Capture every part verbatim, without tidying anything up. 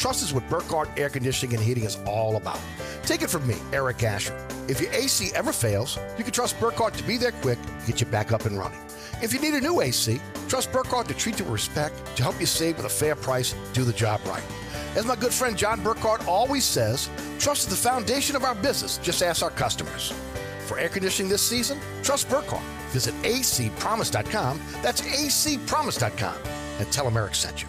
Trust is what Burkhardt Air Conditioning and Heating is all about. Take it from me, Eric Asher. If your A C ever fails, you can trust Burkhardt to be there quick and get you back up and running. If you need a new A C, trust Burkhardt to treat you with respect, to help you save with a fair price, do the job right. As my good friend John Burkhardt always says, trust is the foundation of our business. Just ask our customers. For air conditioning this season, trust Burkhardt. Visit A C promise dot com. That's A C promise dot com. And tell them Eric sent you.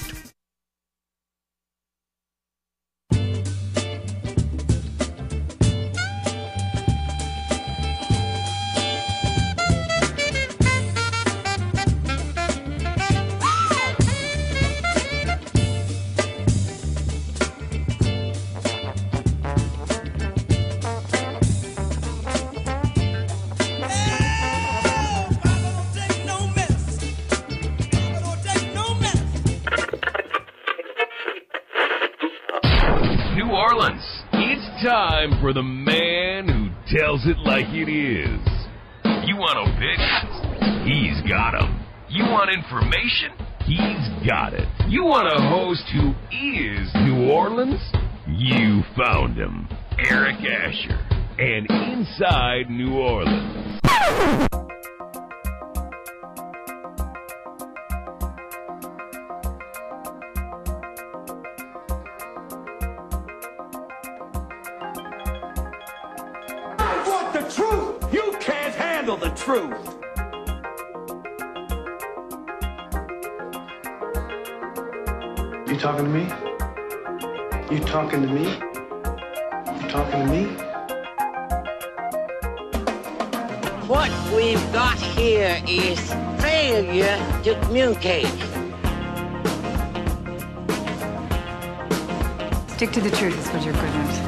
For the man who tells it like it is. You want opinions? He's got them. You want information? He's got it. You want a host who is New Orleans? You found him. Eric Asher. And Inside New Orleans. Truth. You talking to me? You talking to me? You talking to me? What we've got here is failure to communicate. Stick to the truth is what you're good at.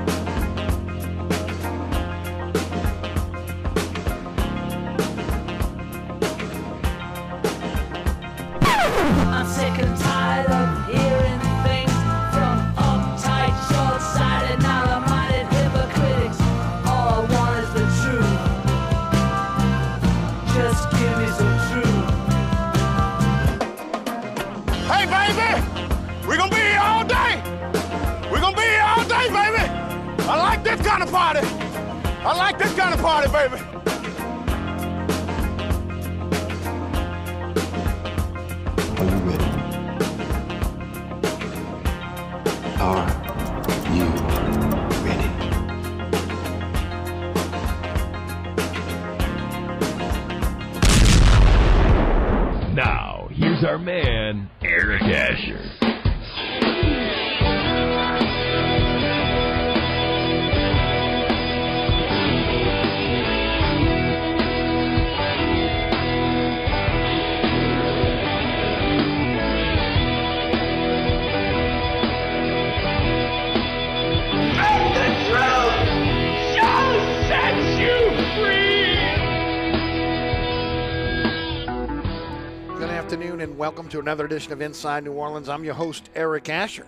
Welcome to another edition of Inside New Orleans. I'm your host, Eric Asher.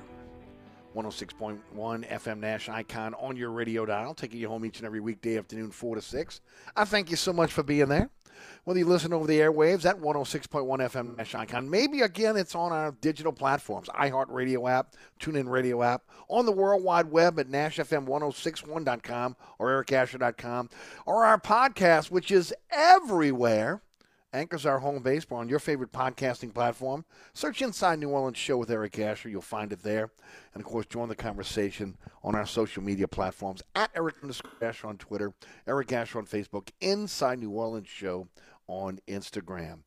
one oh six point one F M Nash Icon on your radio dial, taking you home each and every weekday afternoon, four to six. I thank you so much for being there. Whether you listen over the airwaves at one oh six point one F M Nash Icon, maybe, again, it's on our digital platforms, iHeartRadio app, TuneIn Radio app, on the World Wide Web at Nash F M ten sixty-one dot com or Eric Asher dot com, or our podcast, which is everywhere. Anchor's our home base, but on your favorite podcasting platform, search Inside New Orleans Show with Eric Asher. You'll find it there. And, of course, join the conversation on our social media platforms, at Eric Asher on Twitter, Eric Asher on Facebook, Inside New Orleans Show on Instagram.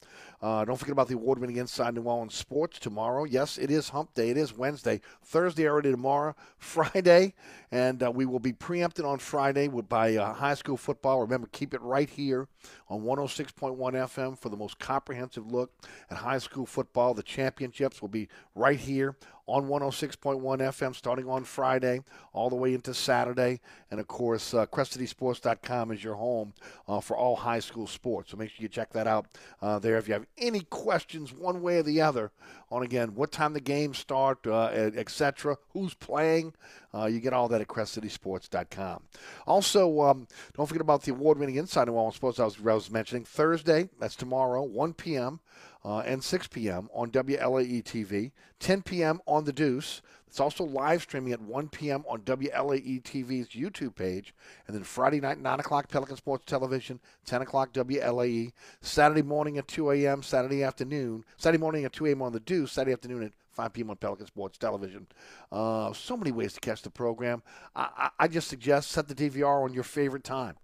Uh, don't forget about the award-winning Inside New Orleans Sports tomorrow. Yes, it is hump day. It is Wednesday. Thursday already tomorrow, Friday. And uh, we will be preempted on Friday with, by uh, high school football. Remember, keep it right here on one oh six point one F M for the most comprehensive look at high school football. The championships will be right here on one oh six point one F M starting on Friday all the way into Saturday. And, of course, uh, Crest City Sports dot com is your home uh, for all high school sports. So make sure you check that out uh, there. If you have any questions one way or the other on, again, what time the games start, uh, et cetera, who's playing, uh, you get all that at Crest City Sports dot com. Also, um, don't forget about the award-winning Inside New Orleans Sports I was, I was mentioning. Thursday, that's tomorrow, one p.m., Uh, and six p.m. on W L A E T V, ten p.m. on The Deuce. It's also live streaming at one p.m. on W L A E T V's YouTube page. And then Friday night, nine o'clock, Pelican Sports Television, ten o'clock, W L A E. Saturday morning at two a.m., Saturday afternoon. Saturday morning at two a.m. on The Deuce, Saturday afternoon at five p.m. on Pelican Sports Television. Uh, so many ways to catch the program. I, I, I just suggest set the D V R on your favorite time.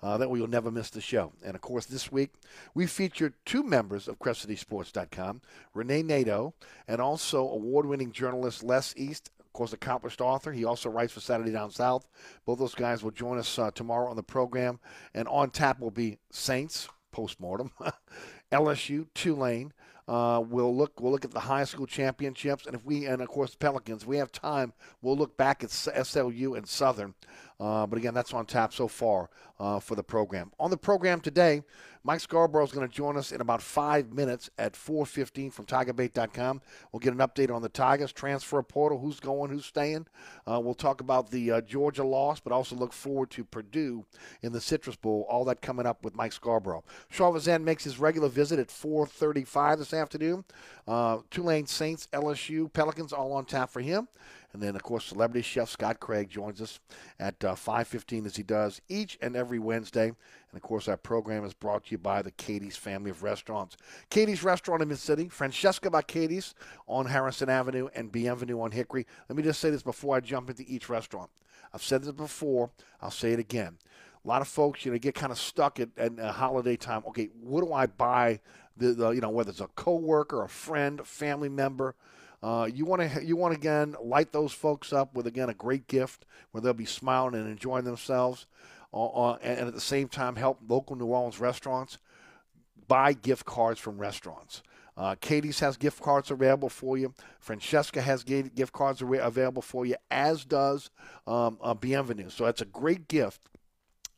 Uh, that way you'll never miss the show. And, of course, this week we featured two members of Crest City Sports dot com, Renee Nadeau and also award-winning journalist Les East, of course, accomplished author. He also writes for Saturday Down South. Both those guys will join us uh, tomorrow on the program. And on tap will be Saints, postmortem, L S U, Tulane. Uh, we'll look. We'll look at the high school championships, and if we, and of course, the Pelicans. If we have time, we'll look back at S L U and Southern. Uh, but again, that's on tap so far uh, for the program. On the program today, Mike Scarborough is going to join us in about five minutes at four fifteen from Tiger Bait dot com. We'll get an update on the Tigers transfer portal, who's going, who's staying. Uh, we'll talk about the uh, Georgia loss, but also look forward to Purdue in the Citrus Bowl. All that coming up with Mike Scarborough. Sean Vazan makes his regular visit at four thirty-five this afternoon. Uh, Tulane, Saints, L S U, Pelicans, all on tap for him. And then, of course, celebrity chef Scott Craig joins us at uh, five fifteen as he does each and every Wednesday. And, of course, our program is brought to you by the Katie's family of restaurants. Katie's Restaurant in Mid-City, Francesca by Katie's on Harrison Avenue, and Bienvenue on Hickory. Let me just say this before I jump into each restaurant. I've said this before. I'll say it again. A lot of folks, you know, get kind of stuck at, at uh, holiday time. Okay, what do I buy, the, the you know, whether it's a coworker, a friend, a family member. Uh, you want to, you want again, light those folks up with, again, a great gift where they'll be smiling and enjoying themselves, uh, uh, and, and at the same time help local New Orleans restaurants. Buy gift cards from restaurants. Uh, Katie's has gift cards available for you. Francesca has gift cards available for you, as does um, uh, Bienvenue. So that's a great gift.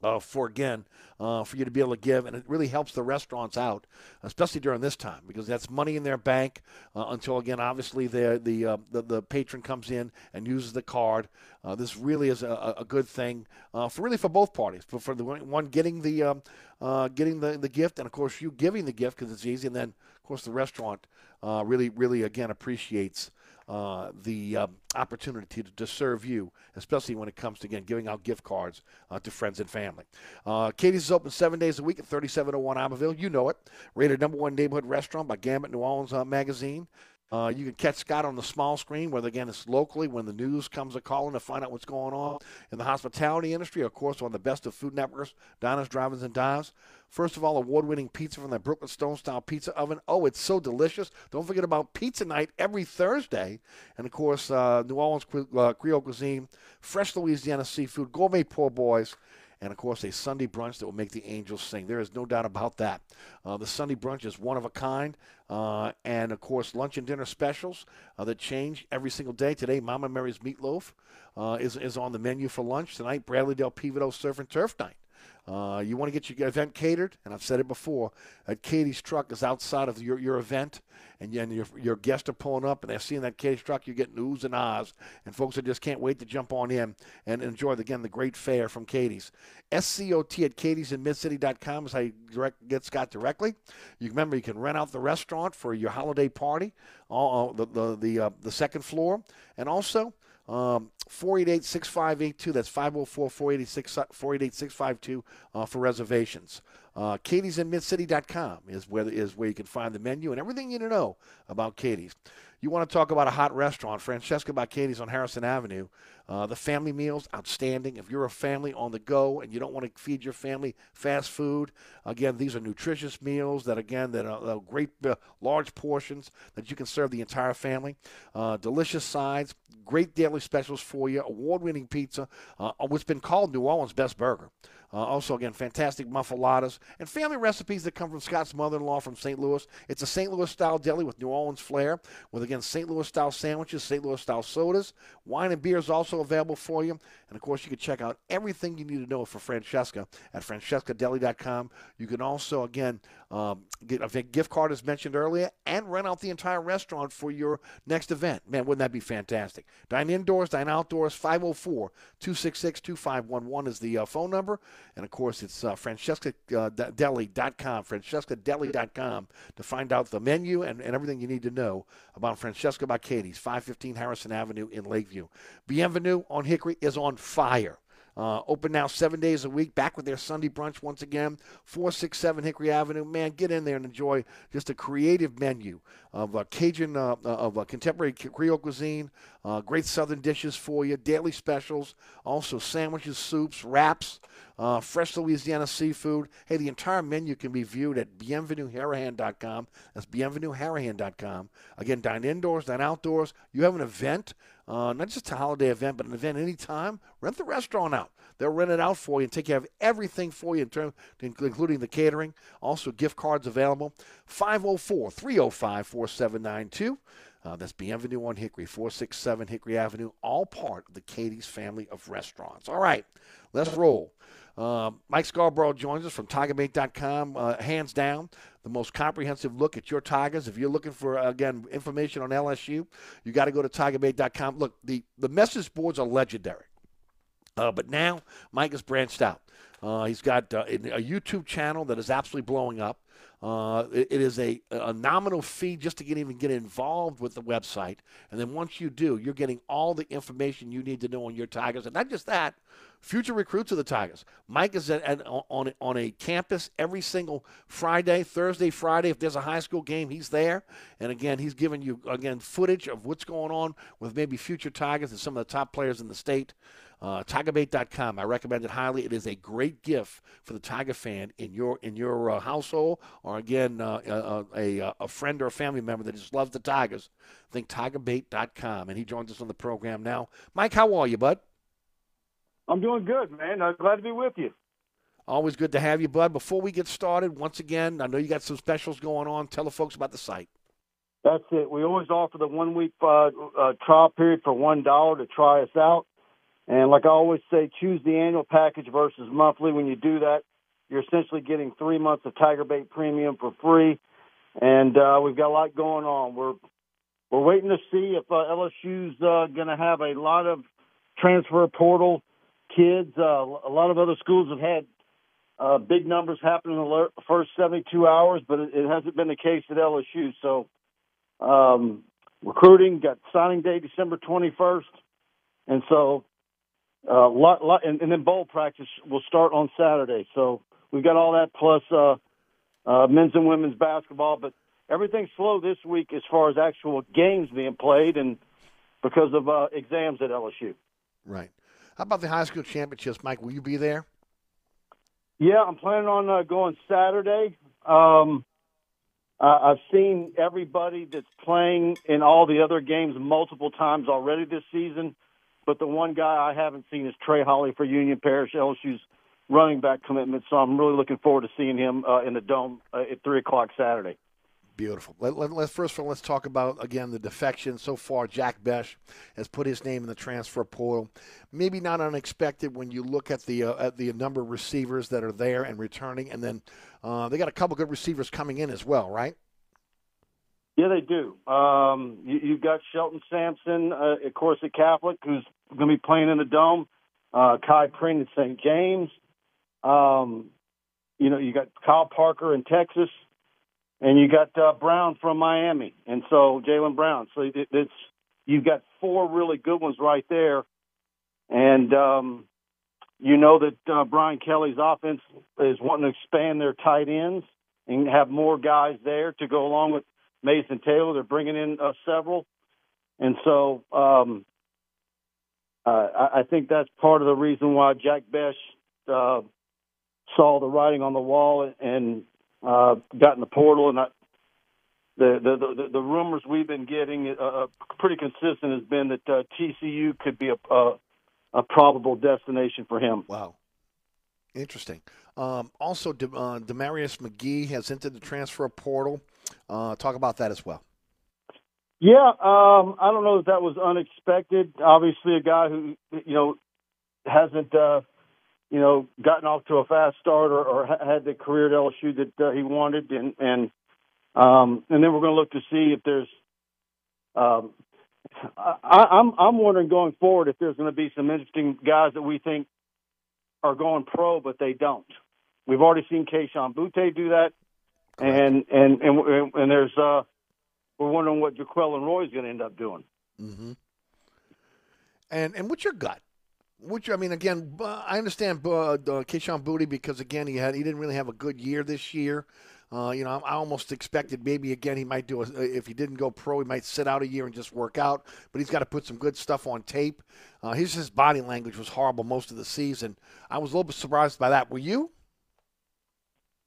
Uh, for, again, uh, for you to be able to give. And it really helps the restaurants out, especially during this time, because that's money in their bank uh, until, again, obviously the the, uh, the the patron comes in and uses the card. Uh, this really is a, a good thing uh, for really for both parties, for, for the one getting the um, uh, getting the, the gift and, of course, you giving the gift because it's easy. And then, of course, the restaurant uh, really, really, again, appreciates Uh, the um, opportunity to, to serve you, especially when it comes to, again, giving out gift cards uh, to friends and family. Uh, Katie's is open seven days a week at thirty-seven oh one Iberville. You know it. Rated number one neighborhood restaurant by Gambit New Orleans uh, magazine. Uh, you can catch Scott on the small screen, whether, again, it's locally when the news comes a calling to find out what's going on in the hospitality industry, of course, on the Best of Food Networks, Diners, Drive-Ins, and Dives. First of all, award-winning pizza from the Brooklyn Stone-style pizza oven. Oh, it's so delicious. Don't forget about pizza night every Thursday. And, of course, uh, New Orleans uh, Creole Cuisine, fresh Louisiana seafood, gourmet po' boys, and, of course, a Sunday brunch that will make the angels sing. There is no doubt about that. Uh, the Sunday brunch is one of a kind. Uh, and, of course, lunch and dinner specials uh, that change every single day. Today, Mama Mary's Meatloaf uh, is, is on the menu for lunch. Tonight, Bradley Del Pivoto Surf and Turf Night. Uh, you want to get your event catered, and I've said it before, uh, Katie's truck is outside of your, your event, and, and your, your guests are pulling up, and they're seeing that Katie's truck, you're getting oohs and ahs, and folks that just can't wait to jump on in and enjoy, again, the great fare from Katie's. S C O T at katies in mid city dot com is how you direct, get Scott directly. You remember you can rent out the restaurant for your holiday party, all, uh, the, the, the, uh, the second floor, and also, Um, four eight eight, six five eight two, that's five oh four, four eight eight, six five two uh, for reservations. Uh, katies in mid city dot com is where, is where you can find the menu and everything you need to know about Katie's. You want to talk about a hot restaurant, Francesca by Katie's on Harrison Avenue. Uh, the family meals, outstanding. If you're a family on the go and you don't want to feed your family fast food, again, these are nutritious meals that, again, that are, are great, uh, large portions that you can serve the entire family. Uh, delicious sides, great daily specials for you, award-winning pizza, uh, what's been called New Orleans' best burger. Uh, also, again, fantastic muffaladas and family recipes that come from Scott's mother-in-law from Saint Louis. It's a Saint Louis-style deli with New Orleans flair with, Again, Saint Louis-style sandwiches, Saint Louis-style sodas. Wine and beer is also available for you. And, of course, you can check out everything you need to know for Francesca at Francesca Deli dot com. You can also, again, um, get a gift card, as mentioned earlier, and rent out the entire restaurant for your next event. Man, wouldn't that be fantastic? Dine indoors, dine outdoors, five oh four, two six six, two five one one is the uh, phone number. And, of course, it's uh, Francesca Deli dot com, Francesca Deli dot com to find out the menu and, and everything you need to know about Francesca by Katie's, five fifteen Harrison Avenue in Lakeview. Bienvenue on Hickory is on fire. Uh, open now seven days a week, back with their Sunday brunch once again, four sixty-seven Hickory Avenue. Man, get in there and enjoy just a creative menu of uh, Cajun, uh, of uh, contemporary Creole cuisine, uh, great Southern dishes for you, daily specials, also sandwiches, soups, wraps, uh, fresh Louisiana seafood. Hey, the entire menu can be viewed at Bienvenue Harahan dot com. That's Bienvenue Harahan dot com. Again, dine indoors, dine outdoors. You have an event. Uh, not just a holiday event, but an event anytime, rent the restaurant out. They'll rent it out for you and take care of everything for you, in term, including the catering. Also, gift cards available. five oh four, three oh five, four seven nine two. Uh, that's Bienvenue on Hickory, four sixty-seven Hickory Avenue, all part of the Katie's family of restaurants. All right, let's roll. Uh, Mike Scarborough joins us from Tiger Bait dot com. Uh, hands down, the most comprehensive look at your Tigers. If you're looking for, again, information on L S U, you got to go to Tiger Bait dot com. Look, the, the message boards are legendary. Uh, but now Mike has branched out. Uh, he's got uh, a YouTube channel that is absolutely blowing up. Uh, it, it is a, a nominal fee just to get, even get involved with the website. And then once you do, you're getting all the information you need to know on your Tigers. And not just that, future recruits of the Tigers. Mike is at, at, on, on a campus every single Friday, Thursday, Friday. If there's a high school game, he's there. And, again, he's giving you, again, footage of what's going on with maybe future Tigers and some of the top players in the state. Uh, Tiger Bait dot com, I recommend it highly. It is a great gift for the Tiger fan in your in your uh, household, or again uh, a, a, a friend or a family member that just loves the Tigers. Think Tiger Bait dot com, and he joins us on the program now. Mike, how are you, bud? I'm doing good, man. I'm glad to be with you. Always good to have you, bud. Before we get started, once again, I know you got some specials going on. Tell the folks about the site. That's it. We always offer the one-week uh, uh, trial period for one dollar to try us out. And like I always say, choose the annual package versus monthly. When you do that, you're essentially getting three months of Tiger Bait Premium for free. And uh, we've got a lot going on. We're we're waiting to see if uh, L S U's uh, going to have a lot of transfer portal kids. Uh, a lot of other schools have had uh, big numbers happen in the first seventy-two hours, but it, it hasn't been the case at L S U. So um, recruiting, got signing day December twenty-first. And so... Uh, lot, lot, and, and then bowl practice will start on Saturday. So we've got all that plus uh, uh, men's and women's basketball. But everything's slow this week as far as actual games being played and because of uh, exams at L S U. Right. How about the high school championships, Mike? Will you be there? Yeah, I'm planning on uh, going Saturday. Um, I've seen everybody that's playing in all the other games multiple times already this season. But the one guy I haven't seen is Trey Holly for Union Parish, L S U's running back commitment. So I'm really looking forward to seeing him uh, in the Dome uh, at three o'clock Saturday. Beautiful. Let, let, let's, first of all, let's talk about, again, the defection. So far, Jack Bech has put his name in the transfer portal. Maybe not unexpected when you look at the, uh, at the number of receivers that are there and returning. And then uh, they got a couple good receivers coming in as well, right? Yeah, they do. Um, you, you've got Shelton Sampson, uh, of course, at Catholic, who's going to be playing in the Dome. Uh, Kai Pring at Saint James. Um, you know, you got Kyle Parker in Texas, and you got uh, Brown from Miami, and so Jaylen Brown. So it, it's you've got four really good ones right there, and um, you know that uh, Brian Kelly's offense is wanting to expand their tight ends and have more guys there to go along with Mason Taylor. They're bringing in uh, several. And so um, uh, I, I think that's part of the reason why Jack Bech uh, saw the writing on the wall and uh, got in the portal. And I, the, the, the, the rumors we've been getting uh, pretty consistent has been that uh, T C U could be a, a, a probable destination for him. Wow. Interesting. Um, also, De, uh, Demarius McGee has entered the transfer portal. Uh, talk about that as well. Yeah, um, I don't know if that was unexpected. Obviously, a guy who, you know, hasn't, uh, you know, gotten off to a fast start or, or had the career at L S U that uh, he wanted. And and, um, and then we're going to look to see if there's um, – I, I'm I'm wondering going forward if there's going to be some interesting guys that we think are going pro, but they don't. We've already seen Kayshon Boutte do that, and and and and there's uh, we're wondering what Jaquelin Roy's going to end up doing. Mm-hmm. And and what's your gut? Which I mean, again, I understand uh, Kayshon Boutte because again he had he didn't really have a good year this year. Uh, you know, I almost expected maybe again he might do a, if he didn't go pro, he might sit out a year and just work out. But he's got to put some good stuff on tape. Uh, his his body language was horrible most of the season. I was a little bit surprised by that. Were you?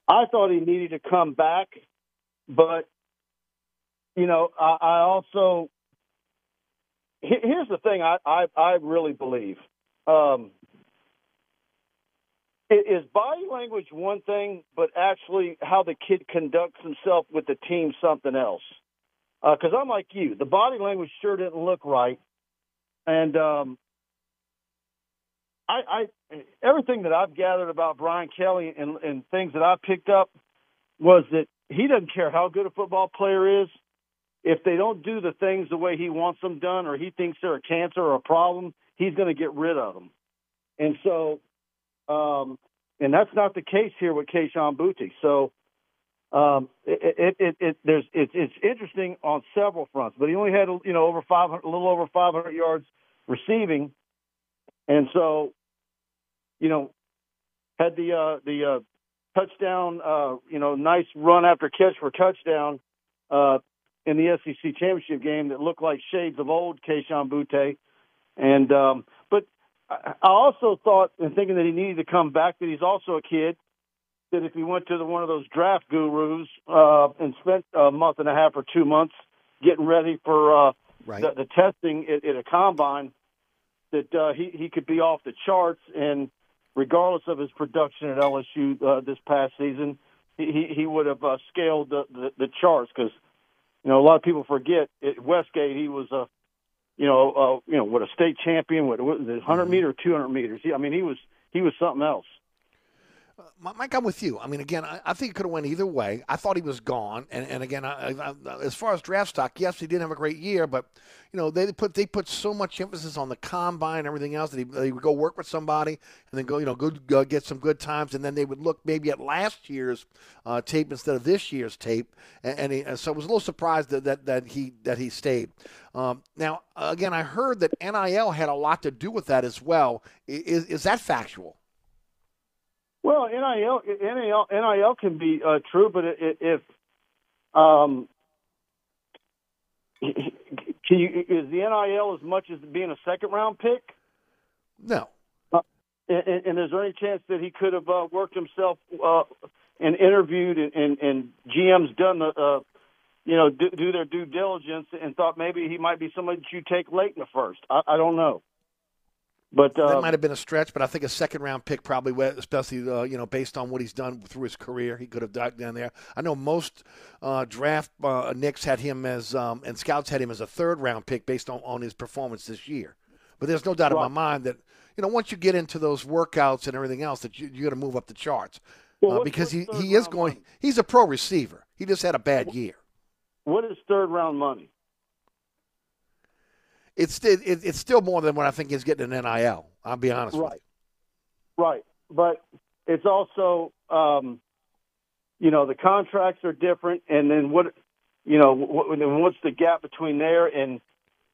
I thought he needed to come back, but you know, I, I also here's the thing I I, I really believe. Um, is body language one thing, but actually how the kid conducts himself with the team something else? Because uh, I'm like you. The body language sure didn't look right. And um, I, I everything that I've gathered about Brian Kelly and, and things that I picked up was that he doesn't care how good a football player is. If they don't do the things the way he wants them done or he thinks they're a cancer or a problem, he's going to get rid of them. And so um, and that's not the case here with Kayshon Boutte. So um, it, it, it, it, there's, it, it's interesting on several fronts. But he only had you know over five hundred, a little over five hundred yards receiving. And so, you know, had the uh, the uh, touchdown, uh, you know, nice run after catch for touchdown uh, in the S E C championship game that looked like shades of old Kayshon Boutte. And um, but I also thought, in thinking that he needed to come back, that he's also a kid that if he went to the, one of those draft gurus uh, and spent a month and a half or two months getting ready for uh, right. the, the testing at, at a combine, that uh, he he could be off the charts. And regardless of his production at L S U uh, this past season, he he would have uh, scaled the, the, the charts because you know a lot of people forget at Westgate he was a You know, uh, you know, what a state champion, what hundred meter, or two hundred meters. I mean, he was he was something else. Uh, Mike, I'm with you. I mean, again, I, I think it could have went either way. I thought he was gone, and and again, I, I, as far as draft stock, yes, he didn't have a great year, but you know, they put they put so much emphasis on the combine and everything else that he, they would go work with somebody and then go you know go, go get some good times, and then they would look maybe at last year's uh, tape instead of this year's tape, and, and, he, and so I was a little surprised that that, that he that he stayed. Um, now, again, I heard that N I L had a lot to do with that as well. Is is that factual? Well, N I L, N I L, N I L can be uh, true, but if um, can you, is the N I L as much as being a second round pick? No. Uh, and, and is there any chance that he could have uh, worked himself uh, and interviewed, and, and, and G M's done the uh, you know do, do their due diligence and thought maybe he might be somebody that you take late in the first? I, I don't know. But, uh, that might have been a stretch, but I think a second-round pick probably, especially uh, you know, based on what he's done through his career, he could have dug down there. I know most uh, draft uh, Knicks had him as um, and scouts had him as a third-round pick based on, on his performance this year. But there's no doubt well, in my mind that you know once you get into those workouts and everything else, that you, you're going to move up the charts well, uh, because he, he is going. Money? He's a pro receiver. He just had a bad what, year. What is third-round money? It's still it's still more than what I think he's getting in N I L. I'll be honest right. with you. Right, but it's also um, you know the contracts are different, and then what you know what, what's the gap between there and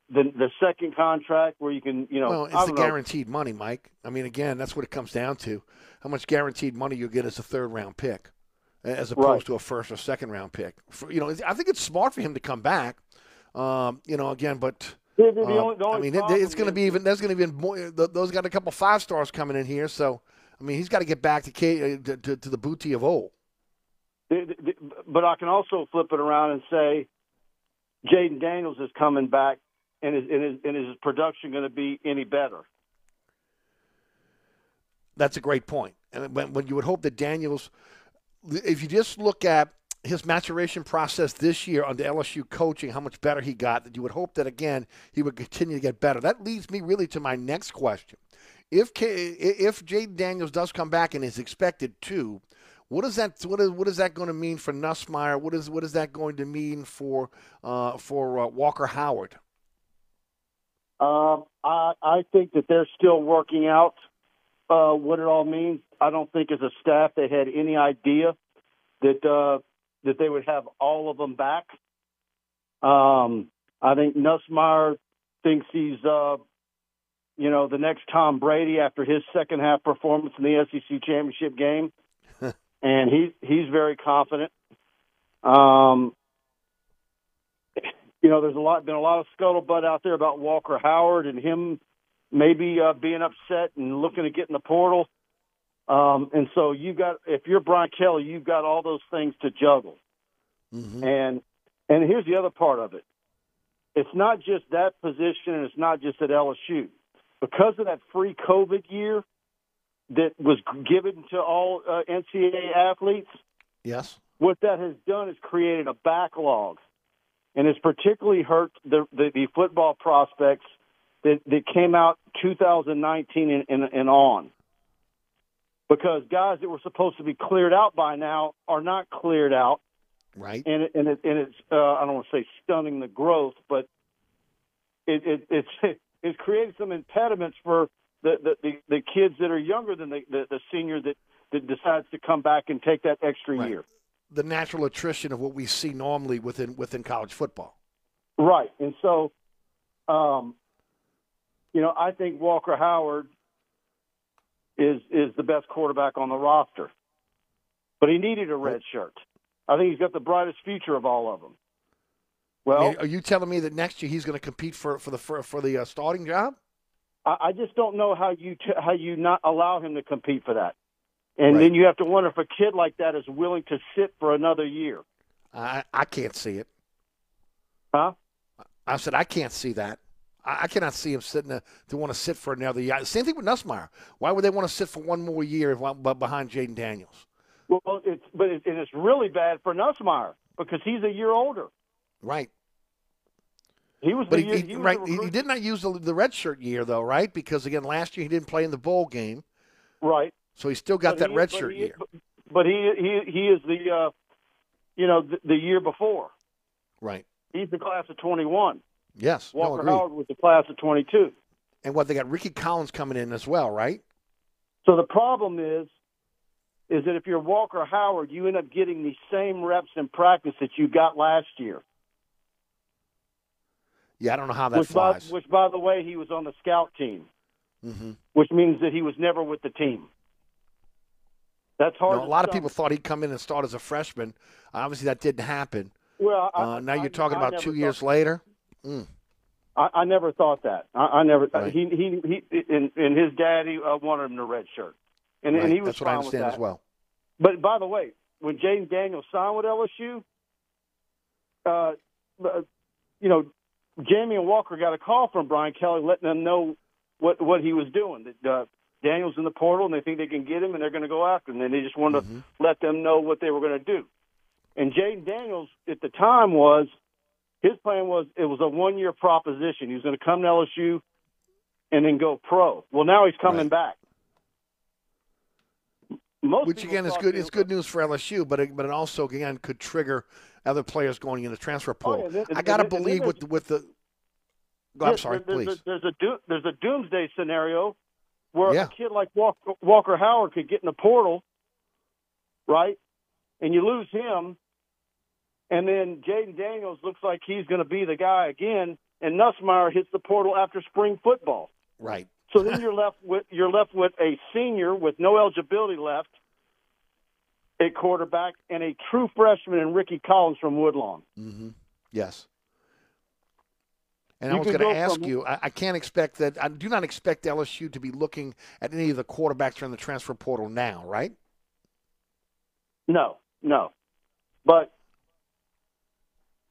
the the second contract where you can you know well, it's I don't the know. guaranteed money, Mike. I mean, again, that's what it comes down to: how much guaranteed money you get as a third round pick, as opposed right. to a first or second round pick. For, you know, I think it's smart for him to come back. Um, you know, again, but. The, the only, the only um, I mean, it, it's going to be even. There's going to be even more. Those got a couple five stars coming in here, so I mean, he's got to get back to K, to, to, to the Boutte of old. The, the, but I can also flip it around and say, Jayden Daniels is coming back, and is and is, and is his production going to be any better? That's a great point, and when, when you would hope that Daniels, if you just look at his maturation process this year under L S U coaching, how much better he got, that you would hope that, again, he would continue to get better. That leads me really to my next question. If K, if Jayden Daniels does come back and is expected to, what is that? What is what is that going to mean for Nussmeier? What is what is that going to mean for uh, for uh, Walker Howard? Um, I I think that they're still working out uh, what it all means. I don't think as a staff they had any idea that uh, that they would have all of them back. Um, I think Nussmeier thinks he's. Uh, You know, the next Tom Brady after his second half performance in the S E C championship game, and he he's very confident. Um, you know, there's a lot been a lot of scuttlebutt out there about Walker Howard and him maybe uh, being upset and looking to get in the portal. Um, and so you've got, if you're Brian Kelly, you've got all those things to juggle. Mm-hmm. And and here's the other part of it: it's not just that position, and it's not just at L S U. Because of that free COVID year that was given to all uh, N C double A athletes, yes, what that has done is created a backlog, and it's particularly hurt the the, the football prospects that, that came out two thousand nineteen and, and, and on. Because guys that were supposed to be cleared out by now are not cleared out, right? And it, and, it, and it's uh, I don't want to say stunning the growth, but it, it it's. It's created some impediments for the, the, the, the kids that are younger than the, the, the senior that, that decides to come back and take that extra right. year. The natural attrition of what we see normally within within college football. Right. And so, um, you know, I think Walker Howard is is the best quarterback on the roster. But he needed a red shirt. I think he's got the brightest future of all of them. Well, are you telling me that next year he's going to compete for for the for, for the uh, starting job? I, I just don't know how you t- how you not allow him to compete for that, and right. then you have to wonder if a kid like that is willing to sit for another year. I I can't see it. Huh? I said I can't see that. I, I cannot see him sitting to, to want to sit for another year. Same thing with Nussmeier. Why would they want to sit for one more year behind Jayden Daniels? Well, it's but it, it's really bad for Nussmeier because he's a year older. Right. He was, but the he, year, he, he was right. He did not use the, the red shirt year though, right? Because again, last year he didn't play in the bowl game, right? So he still got but that he, red shirt he, year. But he he he is the uh, you know the, the year before, right? He's the class of twenty-one. Yes, Walker no, Howard was the class of twenty-two. And what they got Ricky Collins coming in as well, right? So the problem is, is that if you're Walker Howard, you end up getting the same reps in practice that you got last year. Yeah, I don't know how that which flies. By, which, by the way, he was on the scout team, mm-hmm. which means that he was never with the team. That's hard. No, a lot stop. of people thought he'd come in and start as a freshman. Obviously, that didn't happen. Well, I, uh, now I, you're talking I, about I two years that. later. Mm. I, I never thought that. I, I never. Right. He he he. And, and his daddy uh, wanted him to red shirt, and, right. and he was That's what fine I understand with that. as well. But by the way, when Jayden Daniels signed with L S U, uh, you know. Jamie and Walker got a call from Brian Kelly letting them know what, what he was doing. That uh, Daniel's in the portal, and they think they can get him, and they're going to go after him. And they just wanted mm-hmm. to let them know what they were going to do. And Jayden Daniels, at the time, was his plan was it was a one-year proposition. He was going to come to L S U and then go pro. Well, now he's coming right. back. Most Which, again, is good, it's good news for L S U, but it, but it also, again, could trigger other players going into transfer portal. Oh, yeah, I got to believe with, with the oh, – I'm sorry, there's, please. There's a, do, there's a doomsday scenario where yeah. a kid like Walker, Walker Howard could get in the portal, right, and you lose him, and then Jayden Daniels looks like he's going to be the guy again, and Nussmeier hits the portal after spring football. Right. So then you're left with you're left with a senior with no eligibility left at quarterback and a true freshman in Ricky Collins from Woodlawn. Mm-hmm. Yes. And you I was going to ask from, you, I, I can't expect that. I do not expect L S U to be looking at any of the quarterbacks from the transfer portal now, right? No, no. But,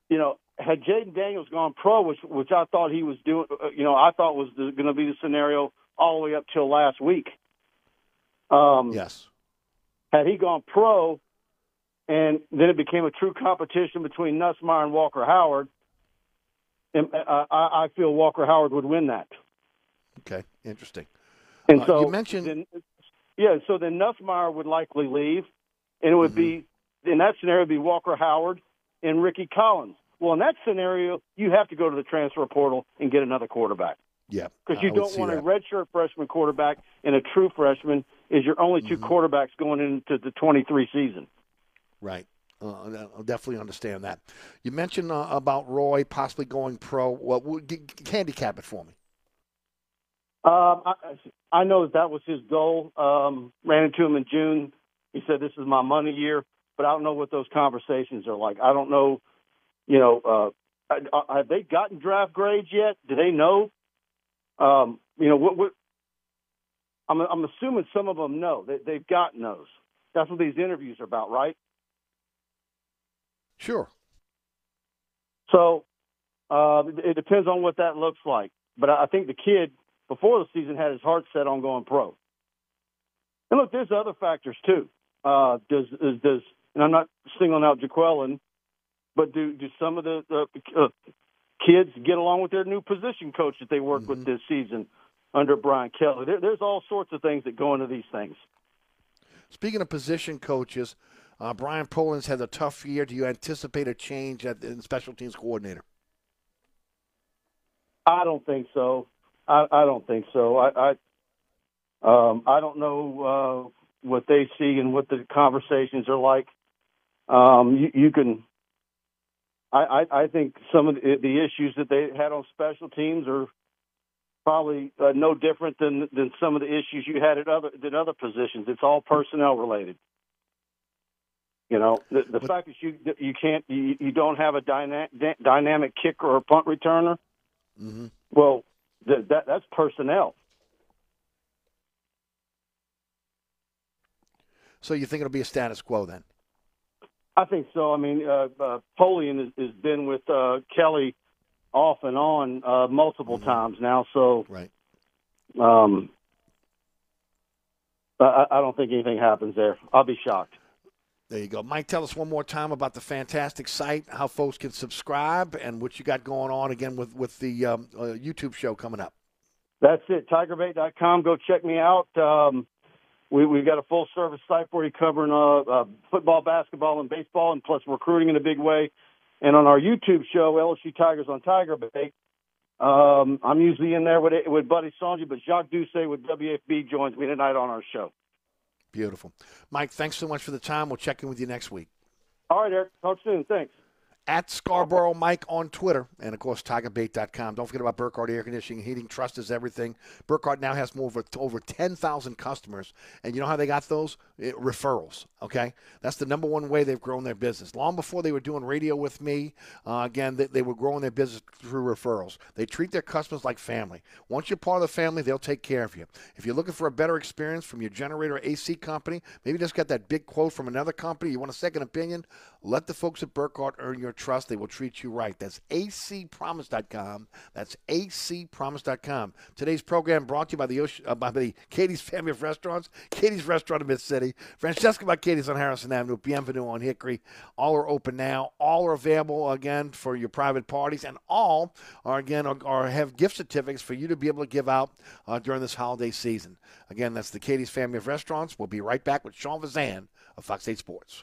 you know, had Jayden Daniels gone pro, which which I thought he was doing, you know, I thought was going to be the scenario all the way up till last week. Um, yes. Had he gone pro, and then it became a true competition between Nussmeier and Walker Howard. And uh, I, I feel Walker Howard would win that. Okay, interesting. And uh, so you mentioned, then, yeah. So then Nussmeier would likely leave, and it would mm-hmm. be in that scenario it'd be Walker Howard and Ricky Collins. Well, in that scenario, you have to go to the transfer portal and get another quarterback. Yeah, because you I don't want that. A redshirt freshman quarterback and a true freshman is your only two mm-hmm. quarterbacks going into the twenty-three season. Right. Uh, I definitely understand that. You mentioned uh, about Roy possibly going pro. Well, handicap it for me. Um, I, I know that, that was his goal. Um, ran into him in June. He said, "This is my money year," but I don't know what those conversations are like. I don't know. You know, uh, have they gotten draft grades yet? Do they know? Um, you know, what, what I'm, I'm assuming some of them know. They, they've gotten those. That's what these interviews are about, right? Sure. So uh, it depends on what that looks like. But I think the kid, before the season, had his heart set on going pro. And look, there's other factors, too. Uh, does, does and I'm not singling out Jaquelin, but do, do some of the, the uh, kids get along with their new position coach that they work mm-hmm. with this season under Brian Kelly? There, there's all sorts of things that go into these things. Speaking of position coaches, Uh, Brian Polin's had a tough year. Do you anticipate a change at, in special teams coordinator? I don't think so. I, I don't think so. I I, um, I don't know uh, what they see and what the conversations are like. Um, you, you can. I, I I think some of the, the issues that they had on special teams are probably uh, no different than than some of the issues you had at other than other positions. It's all personnel related. You know, the, the fact that you you can't you, you don't have a dyna- dynamic kicker or punt returner. Mm-hmm. Well, th- that that's personnel. So you think it'll be a status quo then? I think so. I mean, uh, uh, Polian has, has been with uh, Kelly off and on uh, multiple mm-hmm. times now. So, right. Um, I, I don't think anything happens there. I'll be shocked. There you go. Mike, tell us one more time about the fantastic site, how folks can subscribe, and what you got going on again with, with the um, uh, YouTube show coming up. That's it, Tiger Bait dot com. Go check me out. Um, we, we've got a full-service site for you covering uh, uh, football, basketball, and baseball, and plus recruiting in a big way. And on our YouTube show, L S U Tigers on TigerBait, um, I'm usually in there with, with Buddy Sanji, but Jacques Doucet with W F B joins me tonight on our show. Beautiful. Mike, thanks so much for the time. We'll check in with you next week. All right, Eric. Talk soon. Thanks. At Scarborough Mike on Twitter, and, of course, Tiger Bait dot com. Don't forget about Burkhardt Air Conditioning and Heating. Trust is everything. Burkhardt now has more over, over ten thousand customers, and you know how they got those? It, referrals, okay? That's the number one way they've grown their business. Long before they were doing radio with me, uh, again, they, they were growing their business through referrals. They treat their customers like family. Once you're part of the family, they'll take care of you. If you're looking for a better experience from your generator A C company, maybe just got that big quote from another company, you want a second opinion, let the folks at Burkhardt earn your trust. They will treat you right. That's A C promise dot com. That's A C promise dot com. Today's program brought to you by the Ocean, uh, by the Katie's Family of Restaurants, Katie's Restaurant in Mid-City, Francesca by Katie's on Harrison Avenue, Bienvenue on Hickory. All are open now. All are available, again, for your private parties, and all are, again, are, are have gift certificates for you to be able to give out uh, during this holiday season. Again, that's the Katie's Family of Restaurants. We'll be right back with Sean Vazan of Fox eight Sports.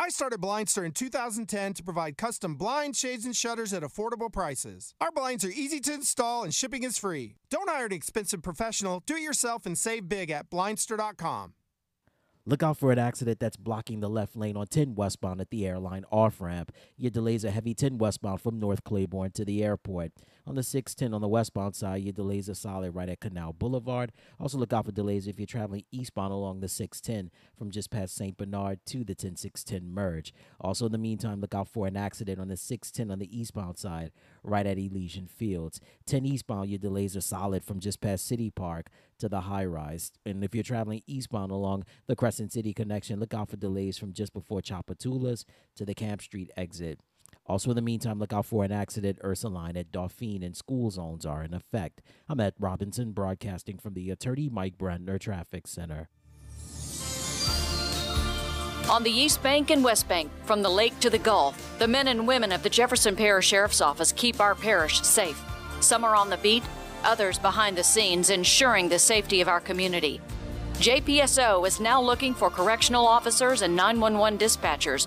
I started Blindster in two thousand ten to provide custom blinds, shades, and shutters at affordable prices. Our blinds are easy to install and shipping is free. Don't hire an expensive professional. Do it yourself and save big at blindster dot com. Look out for an accident that's blocking the left lane on ten westbound at the airline off-ramp. Your delays are heavy ten westbound from North Claiborne to the airport. On the six ten on the westbound side, your delays are solid right at Canal Boulevard. Also look out for delays if you're traveling eastbound along the six ten from just past Saint Bernard to the ten six ten merge. Also in the meantime, look out for an accident on the six ten on the eastbound side right at Elysian Fields. ten eastbound, your delays are solid from just past City Park to the high rise. And if you're traveling eastbound along the Crescent City connection, look out for delays from just before Chapatulas to the Camp Street exit. Also, in the meantime, look out for an accident. Ursuline at Dauphine and school zones are in effect. I'm Ed Robinson, broadcasting from the Attorney Mike Brandner Traffic Center. On the East Bank and West Bank, from the lake to the Gulf, the men and women of the Jefferson Parish Sheriff's Office keep our parish safe. Some are on the beat, others behind the scenes, ensuring the safety of our community. J P S O is now looking for correctional officers and nine one one dispatchers.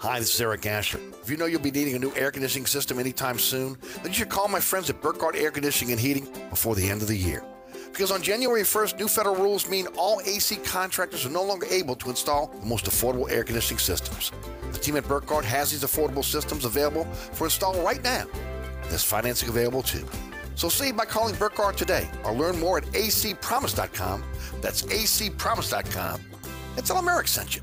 Hi, this is Eric Asher. If you know you'll be needing a new air conditioning system anytime soon, then you should call my friends at Burkhardt Air Conditioning and Heating before the end of the year. Because on January first, new federal rules mean all A C contractors are no longer able to install the most affordable air conditioning systems. The team at Burkhardt has these affordable systems available for install right now. There's financing available too. So save by calling Burkhardt today or learn more at A C promise dot com. That's A C promise dot com. And tell them Eric sent you.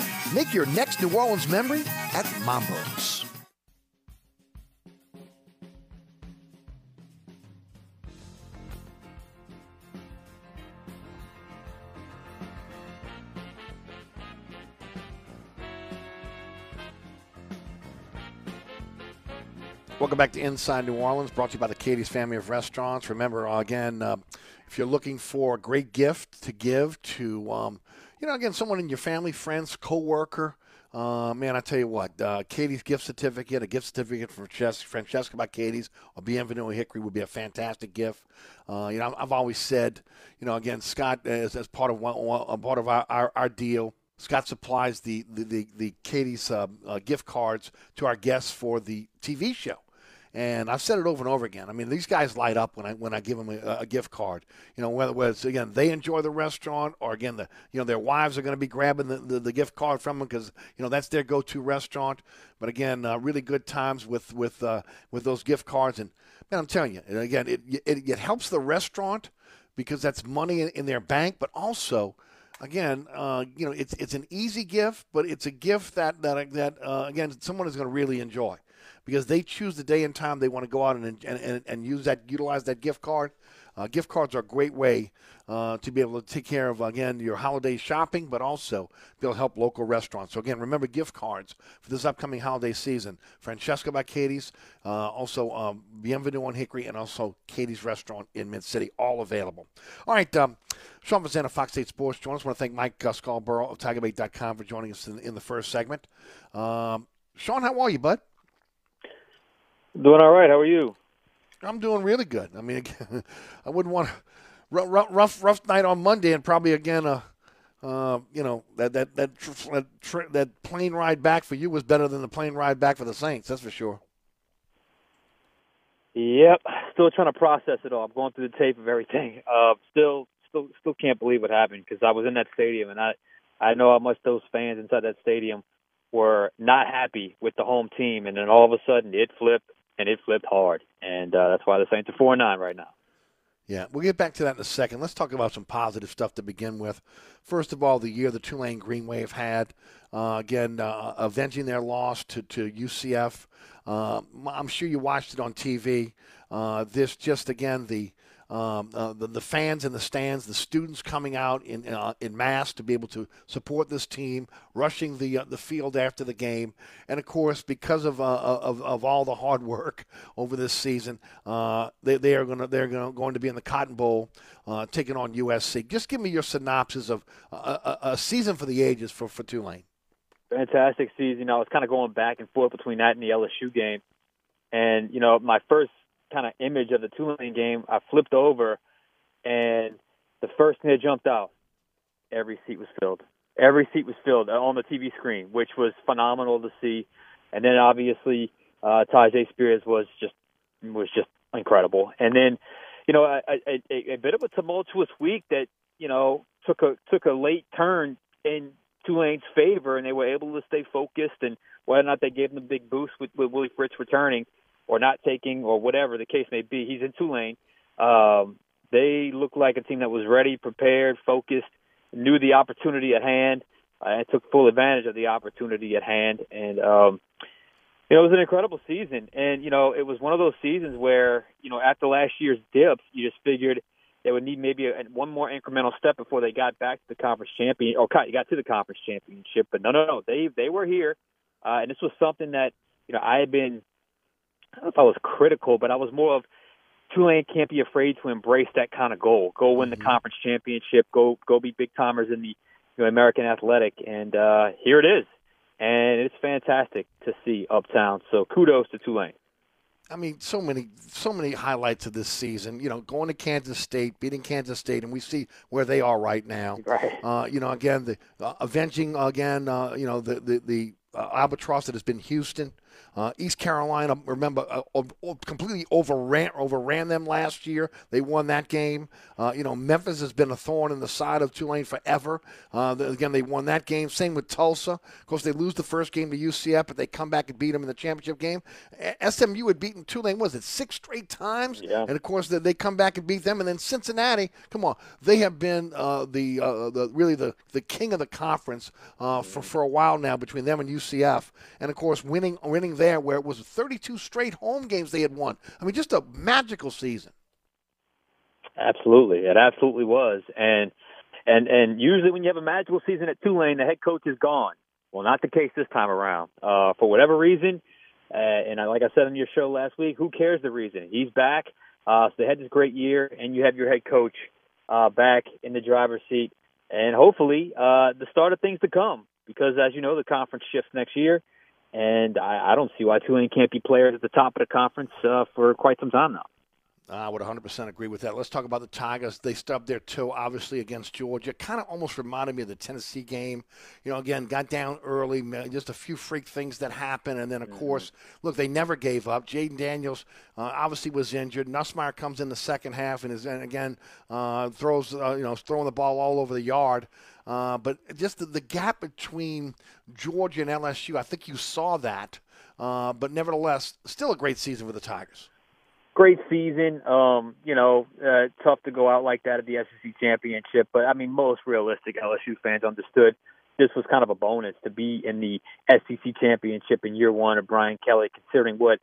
Make your next New Orleans memory at Mambo's. Welcome back to Inside New Orleans, brought to you by the Katie's Family of Restaurants. Remember, uh, again, uh, if you're looking for a great gift to give to... Um, You know, again, someone in your family, friends, co-worker. Uh, man, I tell you what, uh, Katie's gift certificate, a gift certificate from Francesca by Katie's or Bienvenue in Hickory would be a fantastic gift. Uh, you know, I've always said, you know, again, Scott, as, as part of one, one, part of our, our, our deal, Scott supplies the, the, the, the Katie's uh, uh, gift cards to our guests for the T V show. And I've said it over and over again. I mean, these guys light up when I when I give them a, a gift card. You know, whether, whether it's, again, they enjoy the restaurant or, again, the you know, their wives are going to be grabbing the, the, the gift card from them because, you know, that's their go-to restaurant. But, again, uh, really good times with with uh, with those gift cards. And, man, I'm telling you, again, it, it, it helps the restaurant because that's money in, in their bank, but also – Again, uh, you know, it's it's an easy gift, but it's a gift that that that uh, again someone is going to really enjoy, because they choose the day and time they want to go out and and, and use that utilize that gift card. Uh, gift cards are a great way uh, to be able to take care of, again, your holiday shopping, but also they'll help local restaurants. So, again, remember gift cards for this upcoming holiday season. Francesca by Katie's, uh, also um, Bienvenue on Hickory, and also Katie's Restaurant in Mid-City, all available. All right, um, Sean Vazan of Fox eight Sports joins us. I want to thank Mike uh, Scarborough of Tiger Bait dot com for joining us in, in the first segment. Um, Sean, how are you, bud? Doing all right. How are you? I'm doing really good. I mean, again, I wouldn't want to rough, rough, rough night on Monday, and probably again a uh, you know, that that that tr- tr- that plane ride back for you was better than the plane ride back for the Saints. That's for sure. Yep, still trying to process it all. I'm going through the tape of everything. Uh, still, still, still can't believe what happened because I was in that stadium and I, I know how much those fans inside that stadium were not happy with the home team, and then all of a sudden it flipped, and it flipped hard, and uh, that's why the Saints are four and nine right now. Yeah, we'll get back to that in a second. Let's talk about some positive stuff to begin with. First of all, the year the Tulane Green Wave had, uh, again, uh, avenging their loss to, to U C F. Uh, I'm sure you watched it on T V. Uh, this just, again, the, um, uh, the the fans in the stands, the students coming out in uh, in mass to be able to support this team, rushing the uh, the field after the game. And, of course, because of uh, of, of all the hard work over this season, uh, they, they are gonna, they're gonna, going to be in the Cotton Bowl uh, taking on U S C. Just give me your synopsis of a, a, a season for the ages for, for Tulane. Fantastic season. I was kind of going back and forth between that and the L S U game. And, you know, my first kind of image of the Tulane game, I flipped over, and the first thing that jumped out, every seat was filled. Every seat was filled on the T V screen, which was phenomenal to see. And then, obviously, uh, Tajay Spears was just was just incredible. And then, you know, a, a, a bit of a tumultuous week that, you know, took a took a late turn in Tulane's favor, and they were able to stay focused, and whether or not they gave them a big boost with, with Willie Fritz returning or not taking or whatever the case may be, he's in Tulane. Um, they looked like a team that was ready, prepared, focused, knew the opportunity at hand, uh, and took full advantage of the opportunity at hand. And, um, you know, it was an incredible season. And, you know, it was one of those seasons where, you know, after last year's dips, you just figured they would need maybe a, one more incremental step before they got back to the conference champion, or got to the conference championship. But no, no, no, they they were here, uh, and this was something that, you know, I had been, I don't know if I was critical, but I was more of Tulane can't be afraid to embrace that kind of goal. Go win the mm-hmm. conference championship. Go go be big timers in the you know, American Athletic, and uh, here it is, and it's fantastic to see uptown. So kudos to Tulane. I mean, so many so many highlights of this season. You know, going to Kansas State, beating Kansas State, and we see where they are right now. Right. Uh, you know, again, the uh, avenging, again, uh, you know, the, the, the uh, albatross that has been Houston. Uh, East Carolina, remember, uh, completely overran overran them last year. They won that game. Uh, you know, Memphis has been a thorn in the side of Tulane forever. Uh, again, they won that game. Same with Tulsa. Of course, they lose the first game to U C F, but they come back and beat them in the championship game. S M U had beaten Tulane, was it six straight times? Yeah. And, of course, they come back and beat them. And then Cincinnati, come on, they have been uh, the, uh, the really the, the king of the conference uh, for, for a while now between them and U C F. And, of course, winning winning there where it was thirty-two straight home games they had won. I mean, just a magical season. Absolutely. It absolutely was. And and and usually when you have a magical season at Tulane, the head coach is gone. Well, not the case this time around. Uh, for whatever reason, uh, and I, like I said on your show last week, who cares the reason? He's back. Uh, so they had this great year, and you have your head coach uh, back in the driver's seat. And hopefully uh, the start of things to come because, as you know, the conference shifts next year. And I, I don't see why Tulane can't be players at the top of the conference uh, for quite some time now. I would one hundred percent agree with that. Let's talk about the Tigers. They stubbed their toe, obviously, against Georgia. Kind of almost reminded me of the Tennessee game. You know, again, got down early, just a few freak things that happened. And then, of mm-hmm. course, look, they never gave up. Jayden Daniels uh, obviously was injured. Nussmeier comes in the second half and, is, and again, uh, throws, uh, you know, throwing the ball all over the yard. Uh, but just the, the gap between Georgia and L S U, I think you saw that. Uh, but nevertheless, still a great season for the Tigers. Great season, um, you know, uh, tough to go out like that at the S E C championship. But, I mean, most realistic L S U fans understood this was kind of a bonus to be in the S E C championship in year one of Brian Kelly, considering what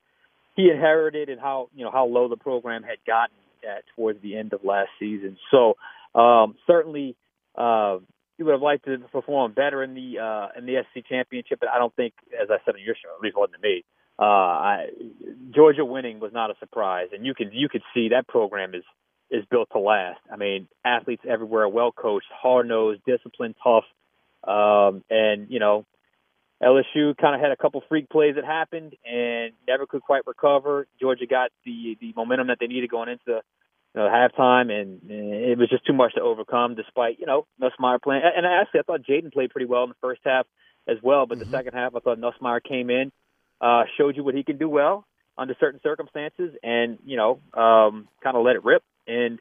he inherited and how, you know, how low the program had gotten at towards the end of last season. So, um, certainly uh, you would have liked to perform better in the uh, in the S E C championship, but I don't think, as I said on your show, at least it wasn't to me, Uh, I, Georgia winning was not a surprise, and you can you could see that program is is built to last. I mean, athletes everywhere, well coached, hard nosed, disciplined, tough, um, and you know, L S U kind of had a couple freak plays that happened and never could quite recover. Georgia got the the momentum that they needed going into the you know, halftime, and, and it was just too much to overcome. Despite, you know, Nussmeier playing, and actually I thought Jayden played pretty well in the first half as well. But mm-hmm. the second half, I thought Nussmeier came in, uh, showed you what he can do well under certain circumstances, and you know, um, kind of let it rip, and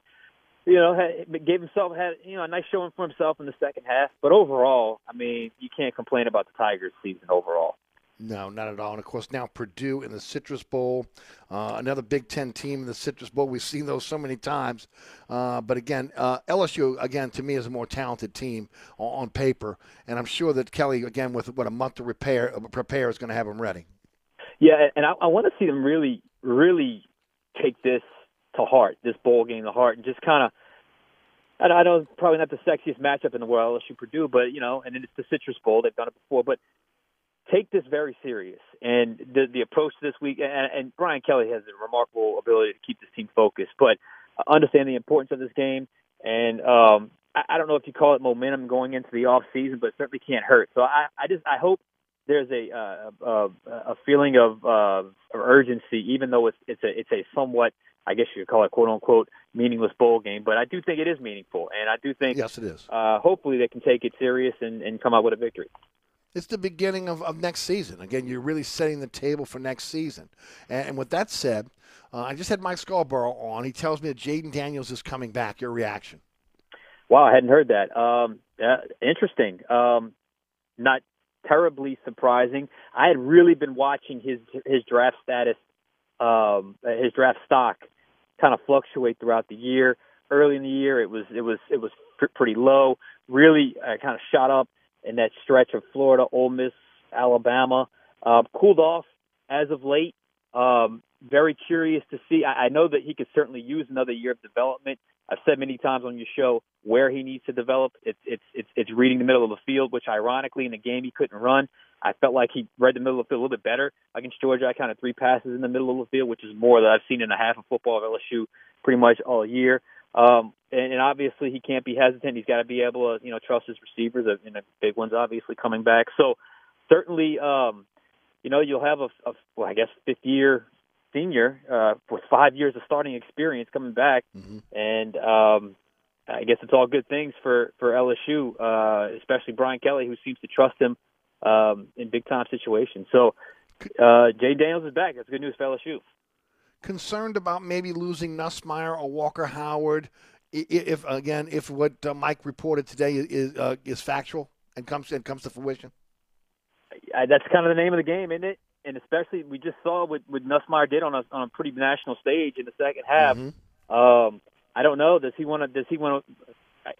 you know, had, gave himself had you know a nice showing for himself in the second half. But overall, I mean, you can't complain about the Tigers' season overall. No, not at all. And, of course, now Purdue in the Citrus Bowl, uh, another Big Ten team in the Citrus Bowl. We've seen those so many times. Uh, but, again, uh, L S U, again, to me, is a more talented team on, on paper. And I'm sure that Kelly, again, with, what, a month to repair, prepare, is going to have them ready. Yeah, and I, I want to see them really, really take this to heart, this bowl game to heart, and just kind of, I don't know, probably not the sexiest matchup in the world, L S U-Purdue, but, you know, and it's the Citrus Bowl. They've done it before, but take this very serious, and the the approach this week, and, and Brian Kelly has a remarkable ability to keep this team focused, but understand the importance of this game, and um, I, I don't know if you call it momentum going into the off season, but it certainly can't hurt. So I, I just I hope there's a uh, a, a feeling of uh, urgency, even though it's it's a it's a somewhat, I guess you could call it, quote unquote, meaningless bowl game, but I do think it is meaningful, and I do think yes, it is. Uh, hopefully, they can take it serious and, and come out with a victory. It's the beginning of, of next season. Again, you're really setting the table for next season. And, and with that said, uh, I just had Mike Scarborough on. He tells me that Jayden Daniels is coming back. Your reaction? Wow, I hadn't heard that. Um, uh, interesting. Um, not terribly surprising. I had really been watching his his draft status, um, his draft stock, kind of fluctuate throughout the year. Early in the year, it was it was it was pr- pretty low. Really, uh, kind of shot up in that stretch of Florida, Ole Miss, Alabama. Uh, cooled off as of late. Um, very curious to see. I, I know that he could certainly use another year of development. I've said many times on your show where he needs to develop. It's it's it's, it's reading the middle of the field, which ironically in the game he couldn't run. I felt like he read the middle of the field a little bit better. Against Georgia, I counted three passes in the middle of the field, which is more than I've seen in a half of football at L S U pretty much all year. Um, and, and obviously he can't be hesitant. He's got to be able to, you know, trust his receivers, and the big one's obviously coming back. So certainly, um, you know, you'll have a, a well, I guess, fifth year senior uh, with five years of starting experience coming back. Mm-hmm. And um, I guess it's all good things for, for L S U, uh, especially Brian Kelly, who seems to trust him um, in big time situations. So uh, Jayden Daniels is back. That's good news for L S U. Concerned about maybe losing Nussmeier or Walker Howard, if again, if what Mike reported today is uh, is factual and comes and comes to fruition? That's kind of the name of the game, isn't it? And especially we just saw what, what Nussmeier did on a on a pretty national stage in the second half. Mm-hmm. Um, I don't know. Does he want to? Does he want to?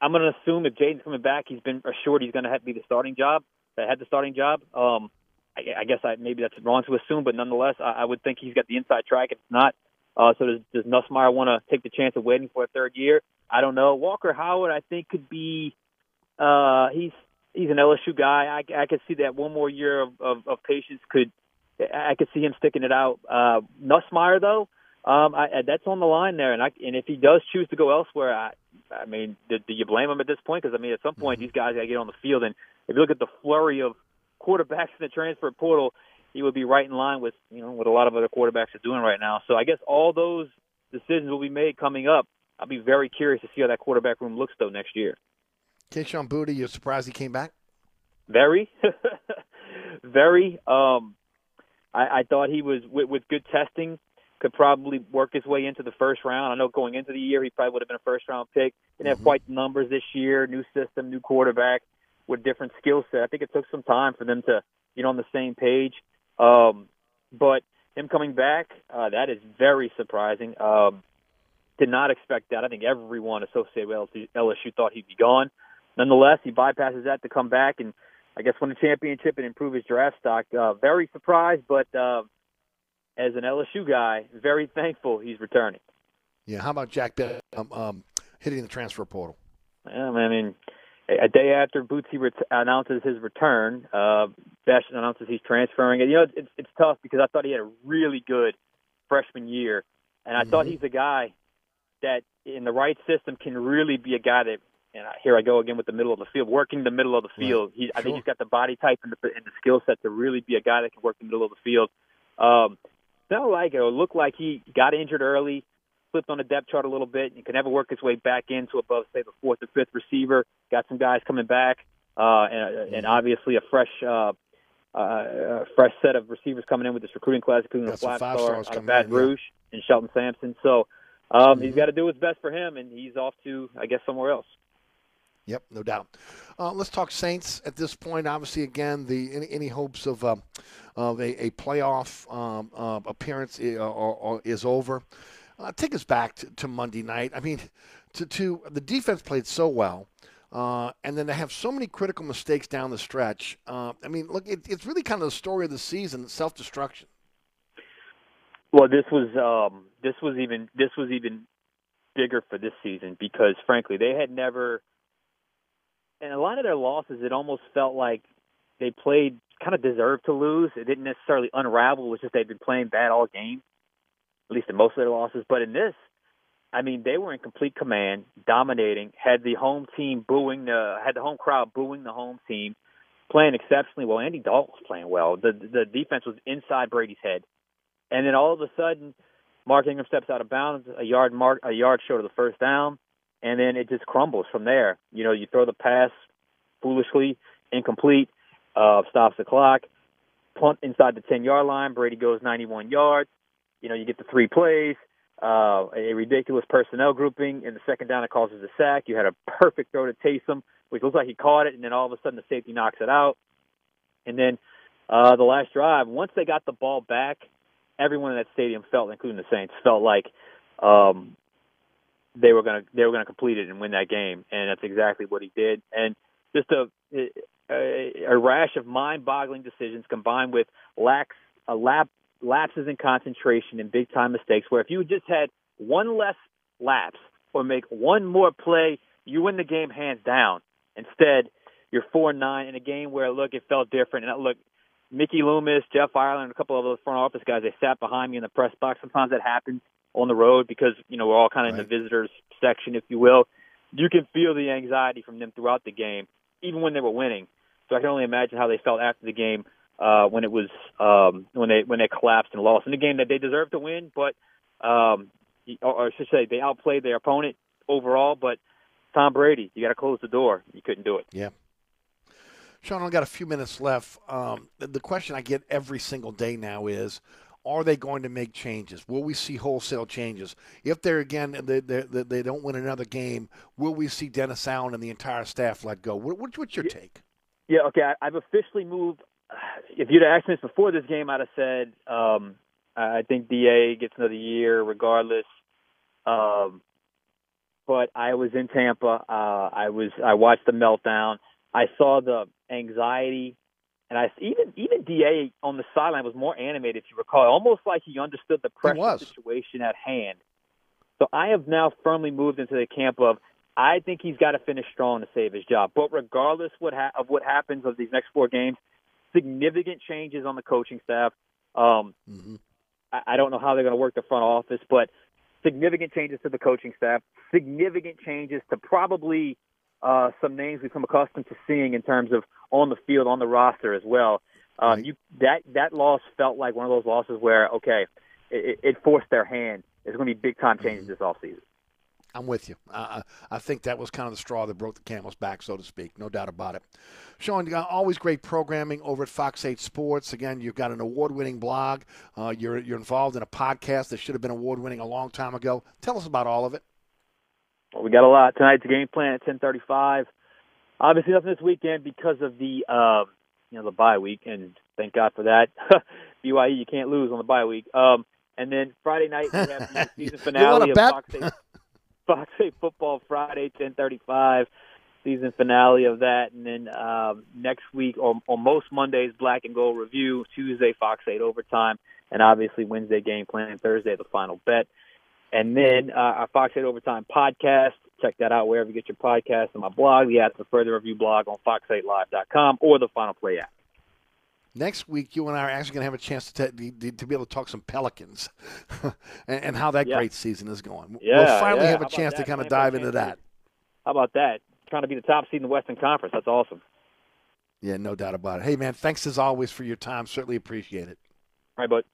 I'm going to assume if Jayden's coming back, he's been assured he's going to have to be the starting job. That had the starting job. Um, I guess I, maybe that's wrong to assume, but nonetheless, I, I would think he's got the inside track if it's not. Uh, so does, does Nussmeier want to take the chance of waiting for a third year? I don't know. Walker Howard, I think, could be uh, – he's he's an L S U guy. I, I could see that one more year of, of, of patience could – I could see him sticking it out. Uh, Nussmeier, though, um, I, that's on the line there. And, I, and if he does choose to go elsewhere, I, I mean, do, do you blame him at this point? Because, I mean, at some point, these guys got to get on the field. And if you look at the flurry of – quarterbacks in the transfer portal, he would be right in line with, you know, what a lot of other quarterbacks are doing right now. So I guess all those decisions will be made coming up. I'll be very curious to see how that quarterback room looks, though, next year. Kayshon Boutte, you're surprised he came back? Very. Very. Um, I, I thought he was, with, with good testing, could probably work his way into the first round. I know going into the year he probably would have been a first-round pick. Didn't mm-hmm. have quite the numbers this year, new system, new quarterback, with different skill set. I think it took some time for them to get on the same page. Um, but him coming back, uh, that is very surprising. Um, did not expect that. I think everyone associated with L S U thought he'd be gone. Nonetheless, he bypasses that to come back and, I guess, win a championship and improve his draft stock. Uh, very surprised, but uh, as an L S U guy, very thankful he's returning. Yeah, how about Jack Bech um, um, hitting the transfer portal? Yeah, I mean, a day after Boutte ret- announces his return, uh, Bech announces he's transferring. And, you know, it's, it's tough because I thought he had a really good freshman year. And I mm-hmm. thought he's a guy that in the right system can really be a guy that, and I, here I go again with the middle of the field, working the middle of the field. Right. He, sure. I think he's got the body type and the, and the skill set to really be a guy that can work the middle of the field. Um, felt like it, or looked like he got injured early. slipped on the depth chart a little bit and can never work his way back into above, say, the fourth or fifth receiver. Got some guys coming back, uh, and, and obviously a fresh uh, uh, fresh set of receivers coming in with this recruiting class, including the five star out of Baton Rouge and Shelton Sampson. So um, mm-hmm. he's got to do what's best for him, and he's off to, I guess, somewhere else. Yep, no doubt. Uh, let's talk Saints at this point. Obviously, again, the any, any hopes of uh, of a, a playoff um, uh, appearance is, or, or is over. Uh, take us back to, to Monday night. I mean, to, to the defense played so well, uh, and then they have so many critical mistakes down the stretch. Uh, I mean, look, it, it's really kind of the story of the season: self-destruction. Well, this was um, this was even this was even bigger for this season because, frankly, they had never. And a lot of their losses, it almost felt like they played kind of deserved to lose. It didn't necessarily unravel. It was just they've been playing bad all game, at least in most of their losses. But in this, I mean, they were in complete command, dominating, had the home team booing, the, had the home crowd booing the home team, playing exceptionally well. Andy Dalton was playing well. The, the defense was inside Brady's head. And then all of a sudden, Mark Ingram steps out of bounds, a yard mark, a yard short of the first down. And then it just crumbles from there. You know, you throw the pass foolishly, incomplete, uh, stops the clock, punt inside the ten-yard line. Brady goes ninety-one yards. You know, you get the three plays, uh, a ridiculous personnel grouping. In the second down, it causes a sack. You had a perfect throw to Taysom, which looks like he caught it, and then all of a sudden the safety knocks it out. And then uh, the last drive, once they got the ball back, everyone in that stadium felt, including the Saints, felt like um, – they were going to they were going to complete it and win that game, and that's exactly what he did. And just a a, a rash of mind-boggling decisions combined with lax a lap, lapses in concentration and big-time mistakes. Where if you just had one less lapse or make one more play, you win the game hands down. Instead, you're four and nine in a game where look it felt different. And look, Mickey Loomis, Jeff Ireland, and a couple of those front office guys, they sat behind me in the press box. Sometimes that happens on the road because, you know, we're all kind of right. in the visitors section, if you will. You can feel the anxiety from them throughout the game, even when they were winning. So I can only imagine how they felt after the game uh, when it was um, when they when they collapsed and lost in a game that they deserved to win, but um, or, or I should say they outplayed their opponent overall. But Tom Brady, you got to close the door. You couldn't do it. Yeah. Sean, I've got a few minutes left. Um, the, the question I get every single day now is, are they going to make changes? Will we see wholesale changes? If they're, again, they, they, they don't win another game, will we see Dennis Allen and the entire staff let go? What, what, what's your take? Yeah, okay, I've officially moved. If you'd asked me this before this game, I'd have said um, I think D A gets another year regardless. Um, but I was in Tampa. Uh, I was. I watched the meltdown. I saw the anxiety. And I even even D A on the sideline was more animated, if you recall, almost like he understood the pressure situation at hand. So I have now firmly moved into the camp of I think he's got to finish strong to save his job. But regardless what ha- of what happens of these next four games, significant changes on the coaching staff. Um, mm-hmm. I-, I don't know how they're going to work the front office, but significant changes to the coaching staff, significant changes to probably – Uh, some names we've come accustomed to seeing in terms of on the field, on the roster as well. Uh, you, that that loss felt like one of those losses where, okay, it, it forced their hand. There's going to be big-time changes this offseason. I'm with you. Uh, I think that was kind of the straw that broke the camel's back, so to speak. No doubt about it. Sean, you got always great programming over at Fox eight Sports. Again, you've got an award-winning blog. Uh, you're you're involved in a podcast that should have been award-winning a long time ago. Tell us about all of it. Well, we got a lot. Tonight's the game plan at ten thirty-five. Obviously nothing this weekend because of the uh, you know the bye week, and thank God for that. B Y U, you can't lose on the bye week. Um, and then Friday night we have the season finale of Fox eight, Fox eight Football Friday, ten thirty-five, season finale of that. And then um, next week, or, or most Mondays, Black and Gold Review, Tuesday, Fox eight Overtime, and obviously Wednesday game plan, Thursday the final bet. And then uh, our Fox eight Overtime podcast. Check that out wherever you get your podcast, and my blog, the Ask the Further Review blog on fox eight live dot com or the Final Play app. Next week, you and I are actually going to have a chance to t- to be able to talk some Pelicans and, and how that yeah. great season is going. Yeah, we'll finally yeah. have a chance that? to kind of dive into that. How about that? Trying to be the top seed in the Western Conference. That's awesome. Yeah, no doubt about it. Hey, man, thanks as always for your time. Certainly appreciate it. All right, bud.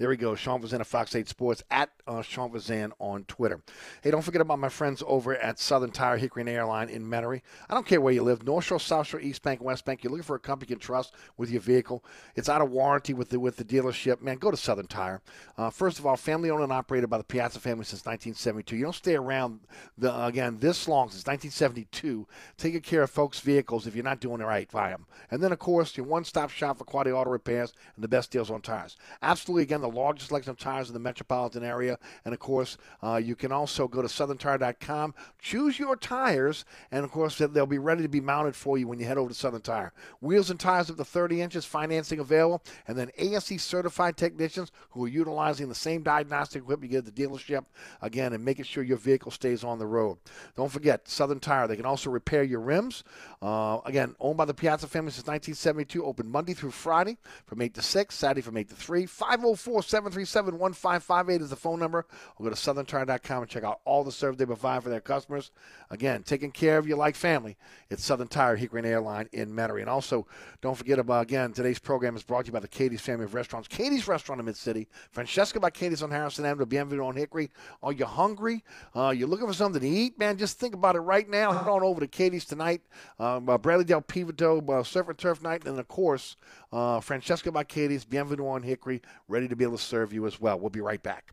There we go. Sean Vazan of Fox eight Sports, at uh, Sean Vazan on Twitter. Hey, don't forget about my friends over at Southern Tire Hickory and Airline in Metairie. I don't care where you live, North Shore, South Shore, East Bank, West Bank. You're looking for a company you can trust with your vehicle. It's out of warranty with the, with the dealership. Man, go to Southern Tire. Uh, first of all, family-owned and operated by the Piazza family since nineteen seventy-two. You don't stay around, the, again, this long since nineteen seventy-two. Taking care of folks' vehicles if you're not doing it right by them. And then, of course, your one-stop shop for quality auto repairs and the best deals on tires. Absolutely, again, the largest selection of tires in the metropolitan area. And, of course, uh, you can also go to southern tire dot com, choose your tires, and, of course, they'll be ready to be mounted for you when you head over to Southern Tire. Wheels and tires up to thirty inches, financing available, and then A S E certified technicians who are utilizing the same diagnostic equipment you get at the dealership, again, and making sure your vehicle stays on the road. Don't forget, Southern Tire, they can also repair your rims. Uh, again, owned by the Piazza family since nineteen seventy-two, open Monday through Friday from eight to six, Saturday from eight to three. five oh four, seven three seven, one five five eight is the phone number. Or go to southern tire dot com and check out all the service they provide for their customers. Again, taking care of you like family. It's Southern Tire, Hickory and Airline in Metairie. And also, don't forget about, again, today's program is brought to you by the Katie's family of restaurants. Katie's Restaurant in Mid-City, Francesca by Katie's on Harrison Avenue, Bienvenue on Hickory. Are you hungry? Uh, you're looking for something to eat? Man, just think about it right now. Head on over to Katie's tonight. Um, uh, Bradley Del Pivoteau, uh, Surf and Turf Night, and, of course, uh, Francesca by Katie's, Bienvenue on Hickory, ready to be able to serve you as well. We'll be right back.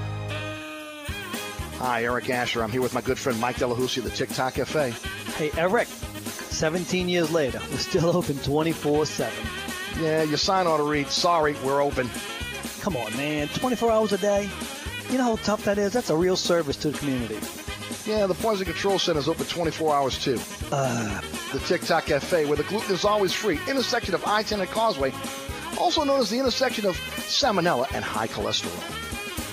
Hi, Eric Asher. I'm here with my good friend Mike Delahousie of the TikTok Cafe. Hey, Eric, seventeen years later, we're still open twenty-four seven. Yeah, your sign ought to read, sorry, we're open. Come on, man, twenty-four hours a day? You know how tough that is? That's a real service to the community. Yeah, the Poison Control Center is open twenty-four hours, too. Uh, the TikTok Cafe, where the gluten is always free, intersection of I ten and Causeway, also known as the intersection of salmonella and high cholesterol.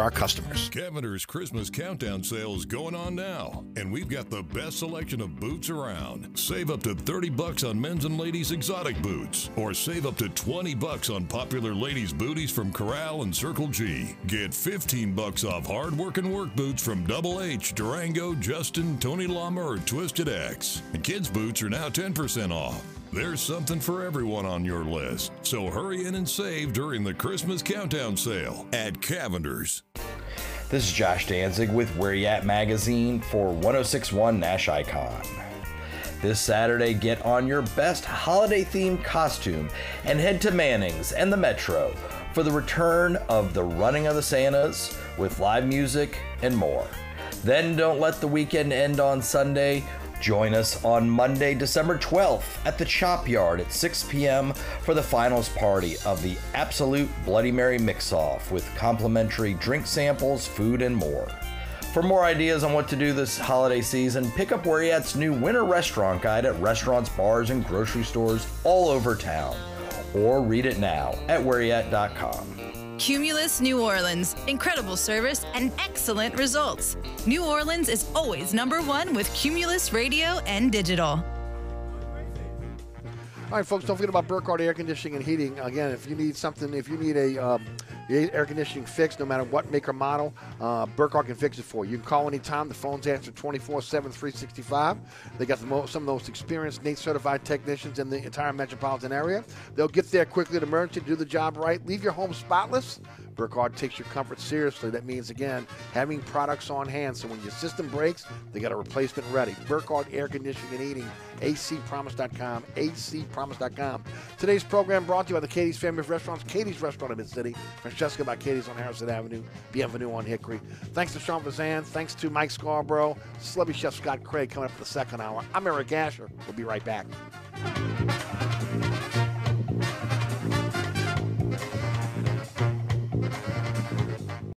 our customers. Cavender's Christmas Countdown Sale is going on now, and we've got the best selection of boots around. Save up to thirty bucks on men's and ladies' exotic boots, or save up to twenty bucks on popular ladies' booties from Corral and Circle G. Get fifteen bucks off hard work and work boots from Double H, Durango, Justin, Tony Lama, or Twisted X. And kids' boots are now ten percent off. There's something for everyone on your list, so hurry in and save during the Christmas Countdown Sale at Cavender's. This is Josh Danzig with Where You At Magazine for one oh six point one Nash Icon. This Saturday, get on your best holiday-themed costume and head to Manning's and the Metro for the return of the Running of the Santas with live music and more. Then don't let the weekend end on Sunday Join us on Monday, December twelfth at the Chop Yard at six p.m. for the finals party of the Absolute Bloody Mary Mix-Off with complimentary drink samples, food, and more. For more ideas on what to do this holiday season, pick up Wariat's new winter restaurant guide at restaurants, bars, and grocery stores all over town. Or read it now at Wariat dot com. Cumulus New Orleans. Incredible service and excellent results. New Orleans is always number one with Cumulus Radio and Digital. All right, folks, don't forget about Burkhardt Air Conditioning and Heating. Again, if you need something, if you need a um, air conditioning fix, no matter what make or model, uh, Burkhardt can fix it for you. You can call anytime. The phone's answered twenty-four seven, three sixty-five. They got the most, some of the most experienced NAICS-certified technicians in the entire metropolitan area. They'll get there quickly at emergency, do the job right, leave your home spotless. Burkhardt takes your comfort seriously. That means, again, having products on hand. So when your system breaks, they got a replacement ready. Burkhardt Air Conditioning and Heating, A C promise dot com, A C promise dot com. Today's program brought to you by the Katie's family of restaurants, Katie's Restaurant in Mid-City, Francesca by Katie's on Harrison Avenue, Bienvenue on Hickory. Thanks to Sean Vazan. Thanks to Mike Scarborough. Celebrity Chef Scott Craig coming up for the second hour. I'm Eric Asher. We'll be right back.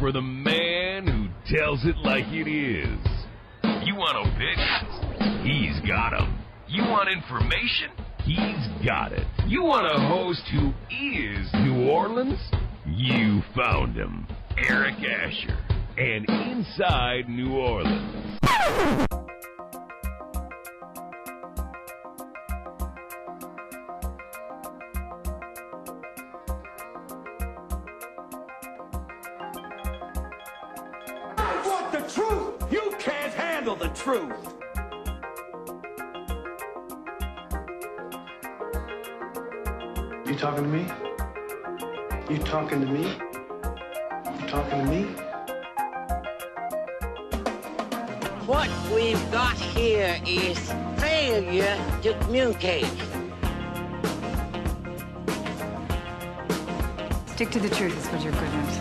For the man who tells it like it is. You want opinions? He's got them. You want information? He's got it. You want a host who is New Orleans? You found him. Eric Asher and Inside New Orleans. Truth. You talking to me? You talking to me? You talking to me? What we've got here is failure to communicate. Stick to the truth is what your good news.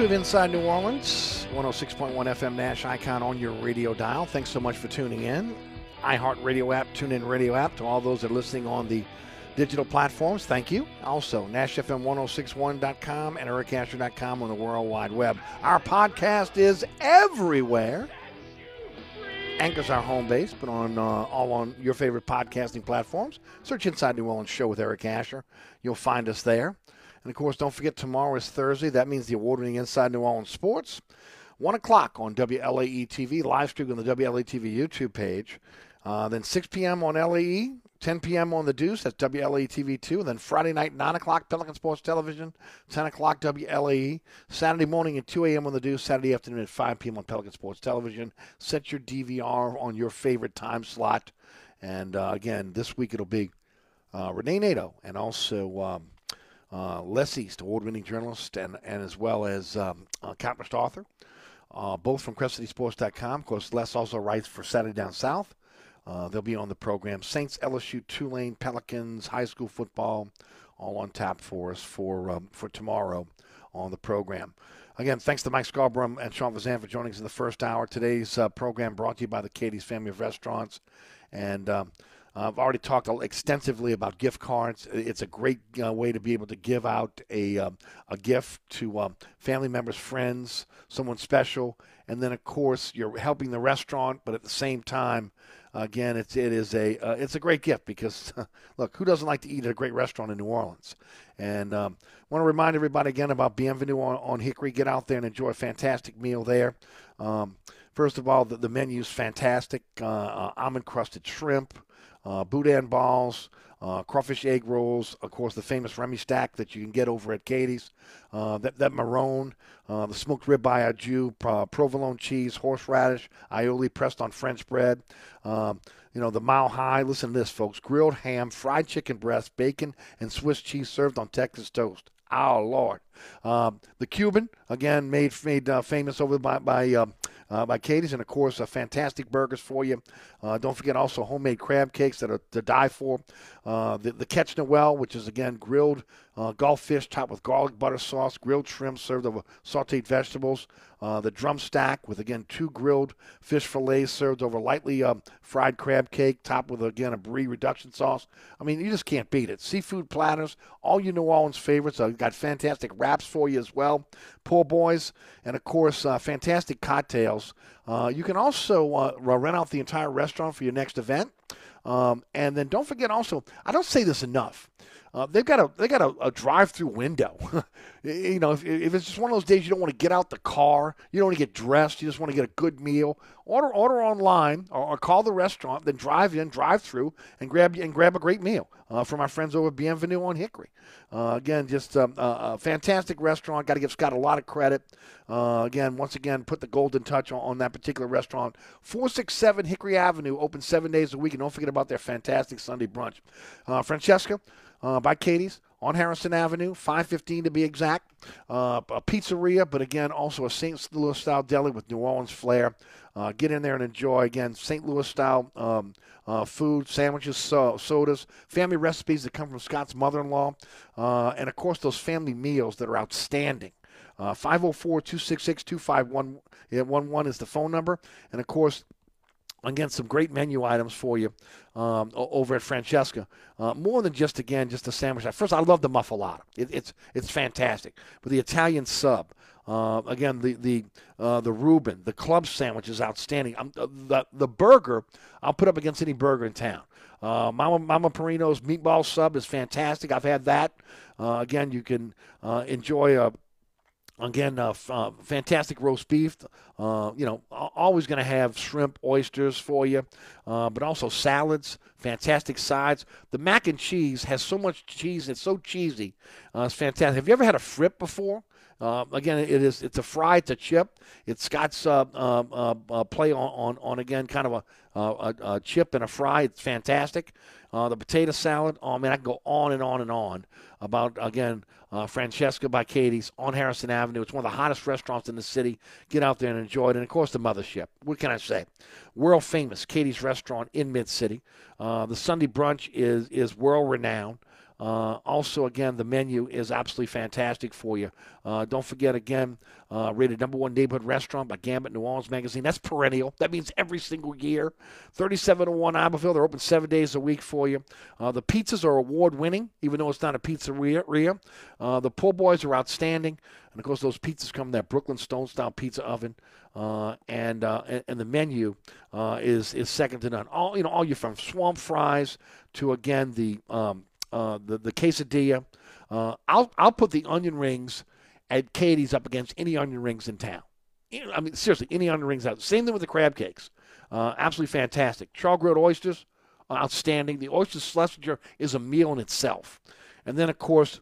Of Inside New Orleans, one oh six point one F M Nash Icon on your radio dial. Thanks so much for tuning in. iHeartRadio app, TuneIn Radio app. To all those that are listening on the digital platforms, thank you. Also, Nash F M ten sixty-one dot com and Eric Asher dot com on the World Wide Web. Our podcast is everywhere. Anchor's our home base, but on uh, all on your favorite podcasting platforms. Search Inside New Orleans Show with Eric Asher. You'll find us there. And, of course, don't forget tomorrow is Thursday. That means the award-winning Inside New Orleans Sports. one o'clock on W L A E T V, live stream on the W L A E T V YouTube page. Uh, then six p.m. on L A E, ten p.m. on The Deuce. That's W L A E T V two. And then Friday night, nine o'clock, Pelican Sports Television, ten o'clock, W L A E. Saturday morning at two a.m. on The Deuce. Saturday afternoon at five p.m. on Pelican Sports Television. Set your D V R on your favorite time slot. And, uh, again, this week it'll be uh, Renee Nadeau and also um, uh, Les East, award-winning journalist, and, and as well as um, a accomplished author. Uh, both from Crest City Sports dot com. Of course, Les also writes for Saturday Down South. Uh, they'll be on the program. Saints, L S U, Tulane, Pelicans, high school football, all on tap for us for um, for tomorrow on the program. Again, thanks to Mike Scarborough and Sean Vazan for joining us in the first hour. Today's uh, program brought to you by the Katie's Family of Restaurants. And um, I've already talked extensively about gift cards. It's a great uh, way to be able to give out a, um, a gift to um, family members, friends, someone special. And then, of course, you're helping the restaurant, but at the same time, again, it's it is a uh, it's a great gift because, look, who doesn't like to eat at a great restaurant in New Orleans? And I um, want to remind everybody again about Bienvenue on, on Hickory. Get out there and enjoy a fantastic meal there. Um, first of all, the, the menu's fantastic: uh, uh, almond-crusted shrimp, uh, boudin balls, uh, crawfish egg rolls. Of course, the famous Remy stack that you can get over at Katie's. Uh, that that marone, uh, the smoked ribeye au jus, uh, provolone cheese, horseradish, aioli pressed on French bread. Um, you know, the Mile High, listen to this, folks, grilled ham, fried chicken breast, bacon, and Swiss cheese served on Texas toast. Our Lord. Um, the Cuban, again, made made uh, famous over by by, uh, uh, by Katie's, and, of course, uh, fantastic burgers for you. Uh, don't forget also homemade crab cakes that are to die for. Uh, the, the Catch Noel, which is, again, grilled uh, Gulf fish topped with garlic butter sauce, grilled shrimp served over sautéed vegetables. Uh, the Drum Stack with, again, two grilled fish fillets served over lightly um, fried crab cake topped with, again, a brie reduction sauce. I mean, you just can't beat it. Seafood platters, all you New Orleans favorites. I've got fantastic wraps for you as well, poor boys, and, of course, uh, fantastic cocktails. Uh, you can also uh, rent out the entire restaurant for your next event. Um, and then don't forget also, I don't say this enough, uh, they've got a they got a, a drive-through window. You know, if, if it's just one of those days you don't want to get out the car, you don't want to get dressed, you just want to get a good meal, order order online or, or call the restaurant, then drive in, drive through, and grab and grab a great meal uh, from our friends over at Bienvenue on Hickory. Uh, again, just um, uh, a fantastic restaurant. Got to give Scott a lot of credit. Uh, again, once again, put the golden touch on, on that particular restaurant. four sixty-seven Hickory Avenue, open seven days a week, and don't forget about their fantastic Sunday brunch. Uh, Francesca uh, by Katie's on Harrison Avenue, five fifteen to be exact. Uh, a pizzeria, but again, also a Saint Louis-style deli with New Orleans flair. Uh, get in there and enjoy, again, Saint Louis-style um, uh, food, sandwiches, so, sodas, family recipes that come from Scott's mother-in-law, uh, and, of course, those family meals that are outstanding. Uh, five oh four, two six six, two five one one is the phone number. And, of course, again, some great menu items for you um, over at Francesca. Uh, more than just, again, just a sandwich. First, I love the muffalata. It, it's it's fantastic. But the Italian sub, uh, again, the the uh, the Reuben, the club sandwich is outstanding. I'm, the the burger, I'll put up against any burger in town. Uh, Mama Mama Perino's meatball sub is fantastic. I've had that. Uh, again, you can uh, enjoy a. Again, uh, f- uh, fantastic roast beef. Uh, you know, always going to have shrimp, oysters for you, uh, but also salads, fantastic sides. The mac and cheese has so much cheese. It's so cheesy. Uh, it's fantastic. Have you ever had a frip before? Uh, again, it is, it's a fry, it's a chip. It's Scott's uh, uh, uh, play on, on, on, again, kind of a, uh, a, a chip and a fry. It's fantastic. Uh, the potato salad, oh, man, I can go on and on and on about, again, uh, Francesca by Katie's on Harrison Avenue. It's one of the hottest restaurants in the city. Get out there and enjoy it. And, of course, the mothership. What can I say? World-famous Katie's Restaurant in Mid-City. Uh, the Sunday brunch is, is world-renowned. Uh, also, again, the menu is absolutely fantastic for you. Uh, don't forget, again, uh, rated number one neighborhood restaurant by Gambit New Orleans Magazine. That's perennial. That means every single year. thirty-seven oh one Iberville. They're open seven days a week for you. Uh, the pizzas are award-winning, even though it's not a pizzeria. Uh, the po' boys are outstanding. And, of course, those pizzas come in that Brooklyn Stone-style pizza oven. Uh, and, uh, and and the menu uh, is is second to none. All you know, all your from swamp fries to again the um, uh, the the quesadilla. Uh, I'll I'll put the onion rings at Katie's up against any onion rings in town. I mean, seriously, any onion rings out. Same thing with the crab cakes. Uh, absolutely fantastic. Char-grilled oysters, outstanding. The oyster schlesinger is a meal in itself. And then of course,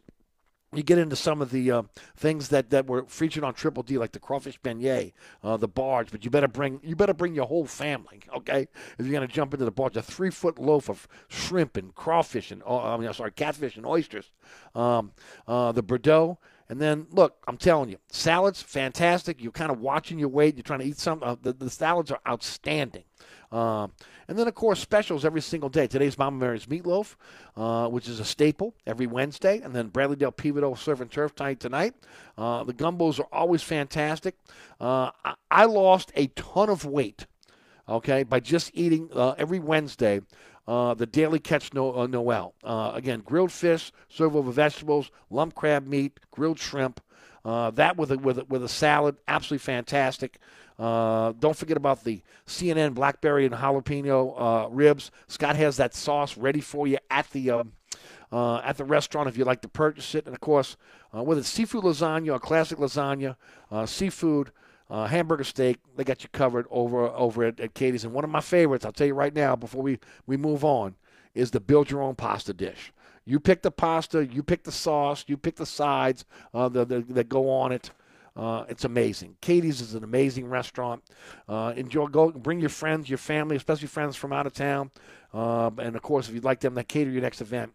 you get into some of the uh, things that, that were featured on Triple D, like the crawfish beignet, uh, the barge. But you better bring you better bring your whole family, okay? If you're gonna jump into the barge, a three foot loaf of shrimp and crawfish and uh, I mean, sorry, catfish and oysters, um, uh, the Bordeaux. And then, look, I'm telling you, salads, fantastic. You're kind of watching your weight. You're trying to eat some. Uh, the, the salads are outstanding. Um, and then, of course, specials every single day. Today's Mama Mary's Meatloaf, uh, which is a staple every Wednesday. And then Bradley Del Pivotal serving turf tight tonight. Uh, the gumbos are always fantastic. Uh, I, I lost a ton of weight, okay, by just eating uh, every Wednesday. Uh, the Daily Catch no- uh, Noel. Uh, again, grilled fish, served over vegetables, lump crab meat, grilled shrimp. Uh, that with a, with a, with a salad, absolutely fantastic. Uh, don't forget about the C N N blackberry and jalapeno uh, ribs. Scott has that sauce ready for you at the um, uh, at the restaurant if you'd like to purchase it. And, of course, uh, whether it's seafood lasagna or classic lasagna, uh, seafood, Uh, hamburger steak, they got you covered over over at, at Katie's. And one of my favorites, I'll tell you right now before we, we move on, is the build-your-own pasta dish. You pick the pasta, you pick the sauce, you pick the sides uh, the, the, that go on it. Uh, it's amazing. Katie's is an amazing restaurant. Uh, enjoy. Go bring your friends, your family, especially friends from out of town. Uh, and, of course, if you'd like them to cater your next event,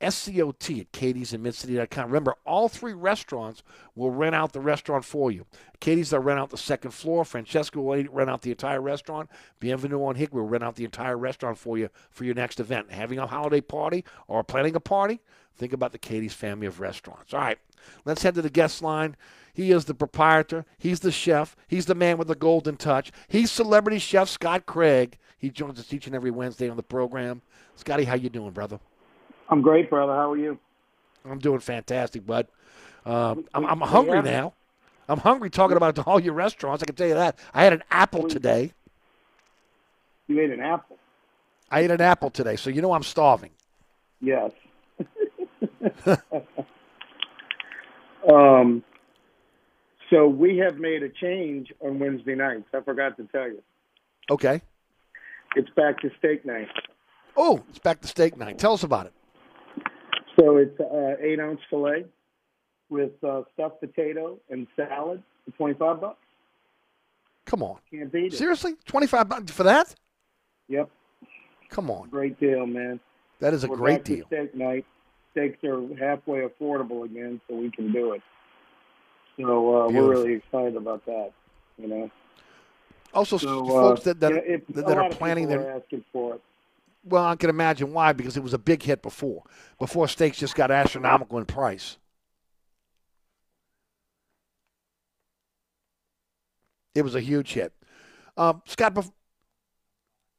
S C O T at katie's in mid city dot com. Remember, all three restaurants will rent out the restaurant for you. Katie's, they'll rent out the second floor. Francesca will rent out the entire restaurant. Bienvenue on Hick will rent out the entire restaurant for you for your next event. Having a holiday party or planning a party, think about the Katie's family of restaurants. All right, let's head to the guest line. He is the proprietor. He's the chef. He's the man with the golden touch. He's celebrity chef Scott Craig. He joins us each and every Wednesday on the program. Scotty, how you doing, brother? I'm great, brother. How are you? I'm doing fantastic, bud. Uh, I'm, I'm hungry now. I'm hungry talking about all your restaurants. I can tell you that. I had an apple today. You ate an apple? I ate an apple today, so you know I'm starving. Yes. um. So we have made a change on Wednesday nights. I forgot to tell you. Okay. It's back to steak night. Oh, it's back to steak night. Tell us about it. So it's an uh, eight-ounce filet with uh, stuffed potato and salad for twenty-five bucks. Come on. Can't beat it. Seriously? twenty-five bucks for that? Yep. Come on. Great deal, man. That is a We're great deal. Steak night. Steaks are halfway affordable again, so we can do it. So uh, we're really excited about that, you know. Also, so, folks uh, that that, yeah, it, that, that are planning their asking for it. Well, I can imagine why, because it was a big hit before. Before steaks just got astronomical in price. It was a huge hit. Uh, Scott, bef-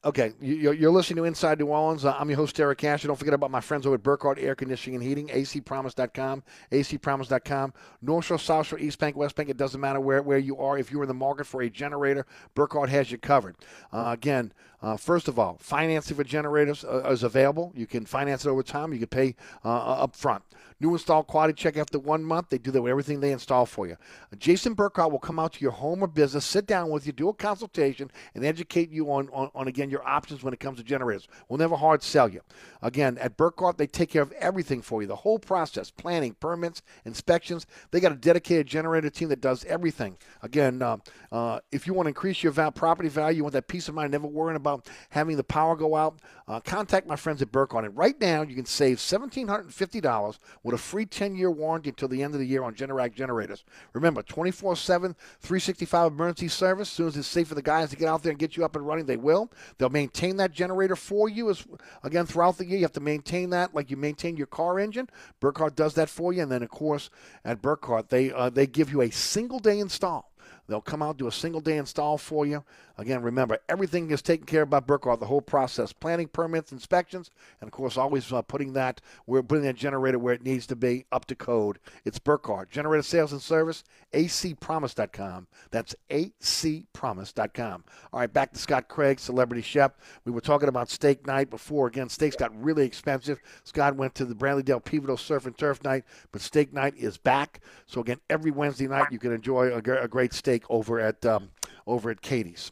okay, you, you're listening to Inside New Orleans. Uh, I'm your host, Eric Asher. Don't forget about my friends over at Burkhardt Air Conditioning and Heating, A C promise dot com, A C promise dot com, North Shore, South Shore, East Bank, West Bank. It doesn't matter where, where you are. If you're in the market for a generator, Burkhardt has you covered. Uh, again, Uh, first of all, financing for generators uh, is available. You can finance it over time. You can pay uh, up front. New install quality check after one month. They do that with everything they install for you. Jason Burkhardt will come out to your home or business, sit down with you, do a consultation, and educate you on, on, on again, your options when it comes to generators. We'll never hard sell you. Again, at Burkhardt, they take care of everything for you, the whole process, planning, permits, inspections. They got a dedicated generator team that does everything. Again, uh, uh, if you want to increase your val- property value, you want that peace of mind, never worrying about having the power go out, uh, contact my friends at Burkhardt. And right now, you can save one thousand seven hundred fifty dollars with a free ten-year warranty until the end of the year on Generac generators. Remember, twenty-four seven, three sixty-five emergency service. As soon as it's safe for the guys to get out there and get you up and running, they will. They'll They'll maintain that generator for you. As, again, throughout the year, you have to maintain that like you maintain your car engine. Burkhardt does that for you. And then, of course, at Burkhardt, they, uh, they give you a single-day install. They'll come out, do a single-day install for you. Again, remember, everything is taken care of by Burkhardt, the whole process, planning, permits, inspections, and, of course, always uh, putting that we're putting that generator where it needs to be, up to code. It's Burkhardt. Generator sales and service, a c promise dot com. That's a c promise dot com. All right, back to Scott Craig, Celebrity Chef. We were talking about steak night before. Again, steaks got really expensive. Scott went to the Bradleydale Pivotal Surf and Turf Night, but steak night is back. So, again, every Wednesday night you can enjoy a, a great steak. Over at um, over at Katie's.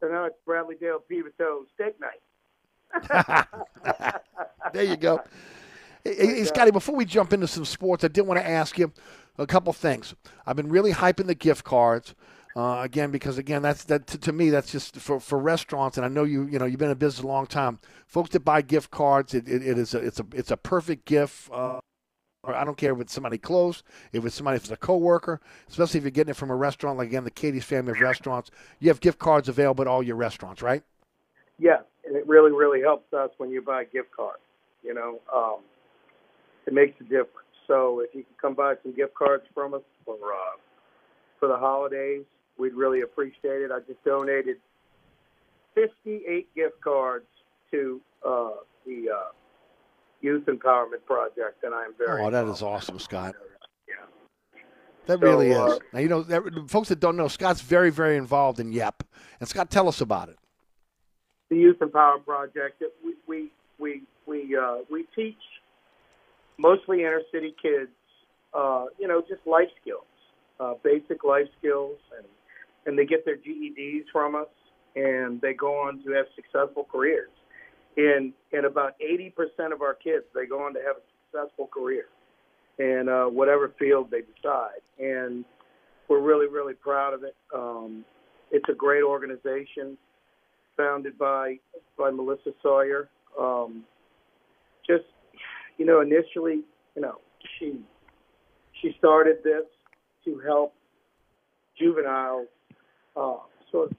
So now it's Bradleydale Pivotal Steak Night. There you go. Hey, hey, Scotty, before we jump into some sports, I did want to ask you a couple things. I've been really hyping the gift cards. Uh, again, because again, that's that to, to me. That's just for, for restaurants, and I know you. You know, you've been in business a long time. Folks that buy gift cards, it, it, it is a, it's a it's a perfect gift. Uh, I don't care if it's somebody close, if it's somebody, if it's a coworker, especially if you're getting it from a restaurant, like, again, the Katie's family of restaurants. You have gift cards available at all your restaurants, right? Yeah, and it really, really helps us when you buy a gift card. You know, um, it makes a difference. So if you can come buy some gift cards from us for, uh, for the holidays, we'd really appreciate it. I just donated fifty-eight gift cards to uh, the uh, Youth Empowerment Project, and I am very Oh, that involved. Is awesome, Scott. Yeah. That so, really is. Uh, now, you know, that, folks that don't know, Scott's very, very involved in YEP. And, Scott, tell us about it. The Youth Empowerment Project, we we we we, uh, we teach mostly inner-city kids, uh, you know, just life skills, uh, basic life skills, and, and they get their G E Ds from us, and they go on to have successful careers. In, in about eighty percent of our kids, they go on to have a successful career in uh, whatever field they decide. And we're really, really proud of it. Um, it's a great organization founded by by Melissa Sawyer. Um, just, you know, initially, you know, she she started this to help juveniles uh, sort of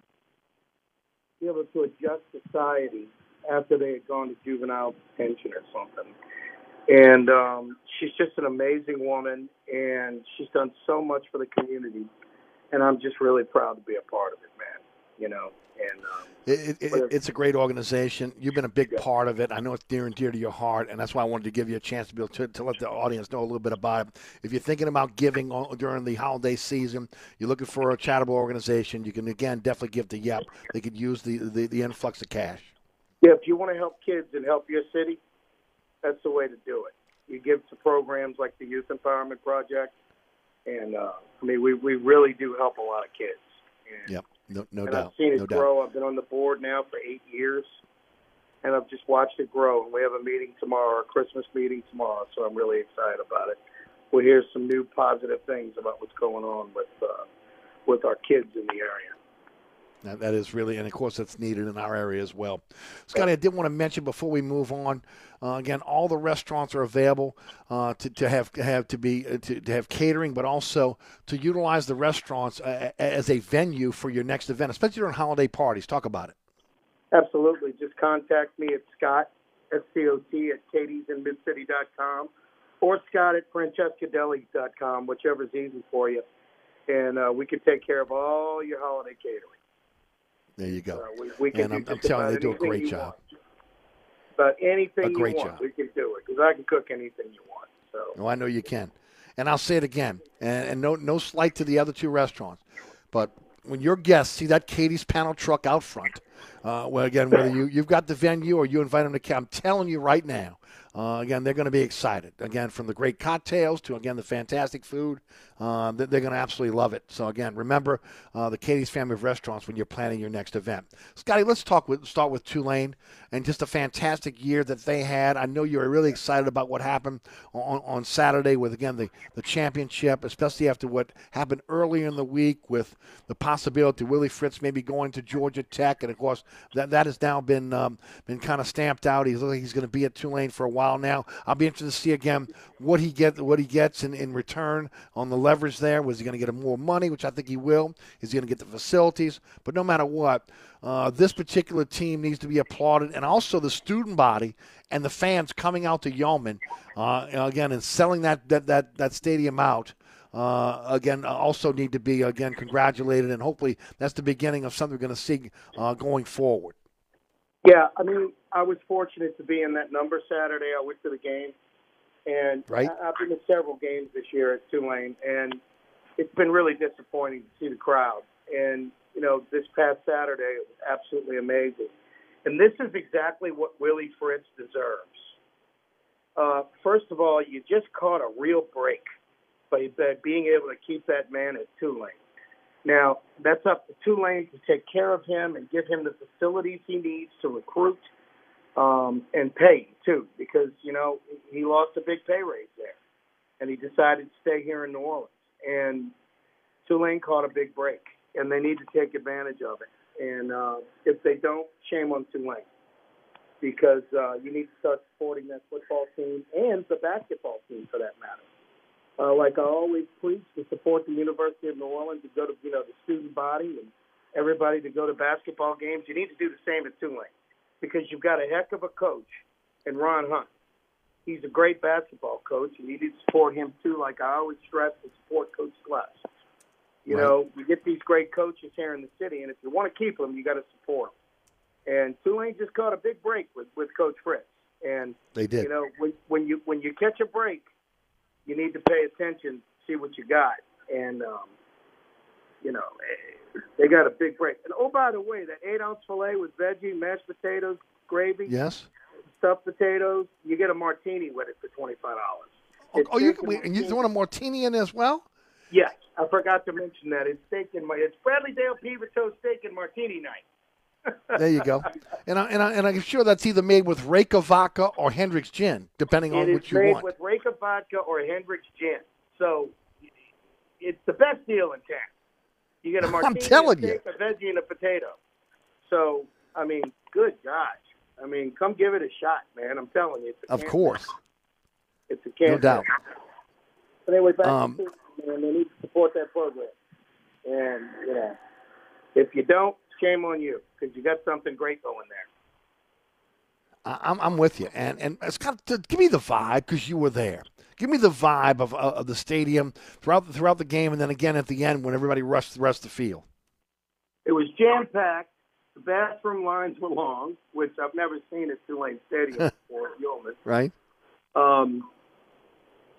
be able to adjust society after they had gone to juvenile detention or something. And um, she's just an amazing woman, and she's done so much for the community, and I'm just really proud to be a part of it, man, you know. And um, it, it, it's a great organization. You've been a big yeah. part of it. I know it's dear and dear to your heart, and that's why I wanted to give you a chance to be able to, to let the audience know a little bit about it. If you're thinking about giving during the holiday season, you're looking for a charitable organization, you can, again, definitely give to YEP. They could use the, the, the influx of cash. Yeah, if you want to help kids and help your city, that's the way to do it. You give to programs like the Youth Empowerment Project, and uh, I mean, we, we really do help a lot of kids. And, yeah, no, no and doubt. I've seen it no grow. Doubt. I've been on the board now for eight years, and I've just watched it grow. And we have a meeting tomorrow, a Christmas meeting tomorrow, so I'm really excited about it. We'll hear some new positive things about what's going on with uh, with our kids in the area. Now, that is really, and of course, that's needed in our area as well. Scotty, I did want to mention before we move on. Uh, again, all the restaurants are available uh, to to have have to be uh, to, to have catering, but also to utilize the restaurants uh, as a venue for your next event, especially during holiday parties. Talk about it. Absolutely, just contact me at Scott S C O T at katies in mid city dot com or Scott at Francesca deli dot com, whichever is easy for you, and uh, we can take care of all your holiday catering. There you go. Uh, we, we can and I'm, I'm telling you, they do a great job. About anything you want, we can do it. Because I can cook anything you want. So. Oh, I know you can. And I'll say it again. And, and no no slight to the other two restaurants. But when your guests see that Katie's panel truck out front, uh, well, again, whether you, you've got the venue or you invite them to come, I'm telling you right now, uh, again, they're going to be excited. Again, from the great cocktails to, again, the fantastic food, uh, they're going to absolutely love it. So, again, remember uh, the Katie's family of restaurants when you're planning your next event. Scotty, let's talk with, start with Tulane and just a fantastic year that they had. I know you were really excited about what happened on, on Saturday with, again, the, the championship, especially after what happened earlier in the week with the possibility Willie Fritz maybe going to Georgia Tech and, of course, course, that that has now been um, been kind of stamped out. He's looking like he's going to be at Tulane for a while now. I'll be interested to see again what he get what he gets in, in return on the leverage there. Was he going to get more money, which I think he will? Is he going to get the facilities? But no matter what, uh, this particular team needs to be applauded, and also the student body and the fans coming out to Yeoman uh, again and selling that that that, that stadium out. Uh, again, also need to be, again, congratulated, and hopefully that's the beginning of something we're going to see uh, going forward. Yeah, I mean, I was fortunate to be in that number Saturday. I went to the game, and right? I, I've been to several games this year at Tulane, and it's been really disappointing to see the crowd. And, you know, this past Saturday, it was absolutely amazing. And this is exactly what Willie Fritz deserves. Uh, first of all, you just caught a real break by being able to keep that man at Tulane. Now, that's up to Tulane to take care of him and give him the facilities he needs to recruit um, and pay, too, because, you know, he lost a big pay raise there, and he decided to stay here in New Orleans. And Tulane caught a big break, and they need to take advantage of it. And uh, if they don't, shame on Tulane, because uh, you need to start supporting that football team and the basketball team, for that matter. Uh, like I always preach, to support the University of New Orleans, to go to, you know, the student body and everybody to go to basketball games. You need to do the same at Tulane, because you've got a heck of a coach in Ron Hunt. He's a great basketball coach, and you need to support him, too. Like I always stress, to support Coach Glass. You right. know, we get these great coaches here in the city, and if you want to keep them, you got to support them. And Tulane just caught a big break with, with Coach Fritz. And they did. You know, when, when you when you catch a break, you need to pay attention, see what you got. And, um, you know, they got a big break. And, oh, by the way, that eight-ounce filet with veggie, mashed potatoes, gravy, yes, stuffed potatoes, you get a martini with it for twenty-five dollars. It's oh, you wait, and you're throwing a martini in as well? Yes. I forgot to mention that. It's steak and it's Bradley Dale Pivoteau steak and martini night. There you go. And, I, and, I, and I'm sure that's either made with Reka vodka or Hendrick's gin, depending on what you want. It is made with Reka vodka or Hendrick's gin. So it's the best deal in town. You get a martini, a steak, a veggie, and a potato. So, I mean, good gosh. I mean, come give it a shot, man. I'm telling you. It's a of course. It's a cancer. No doubt. But anyway, back um, to the man, they need to support that program. And, you know, if you don't, shame on you, because you got something great going there. I'm I'm with you, and and it's kind of to give me the vibe, because you were there. Give me the vibe of uh, of the stadium throughout the, throughout the game, and then again at the end when everybody rushed the rest of the field. It was jam packed. The bathroom lines were long, which I've never seen at Tulane Stadium before. Yeoman. Right. Um,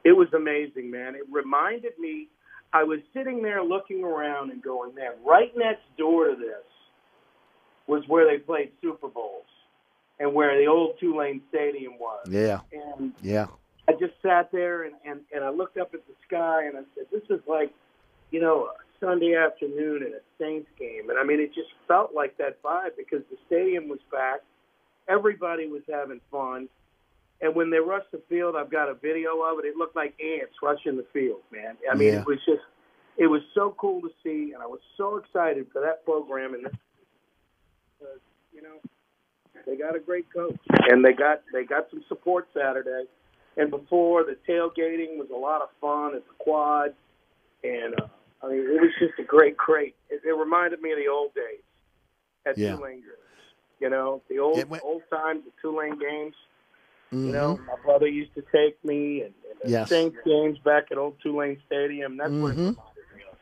it was amazing, man. It reminded me. I was sitting there looking around and going, man, right next door to this was where they played Super Bowls and where the old Tulane Stadium was. Yeah, and yeah. I just sat there and, and, and I looked up at the sky and I said, this is like, you know, a Sunday afternoon at a Saints game. And, I mean, it just felt like that vibe because the stadium was packed. Everybody was having fun. And when they rushed the field, I've got a video of it. It looked like ants rushing the field, man. I mean, yeah. it was just – it was so cool to see, and I was so excited for that program. And, because, you know, they got a great coach, and they got they got some support Saturday. And before, the tailgating was a lot of fun at the quad. And, uh, I mean, it was just a great, great – it reminded me of the old days at yeah. Tulane games. You know, the old, went- old times at Tulane games. You know, mm-hmm. my brother used to take me and, and yes. Saints games back at old Tulane Stadium. That's mm-hmm. what it reminded me of.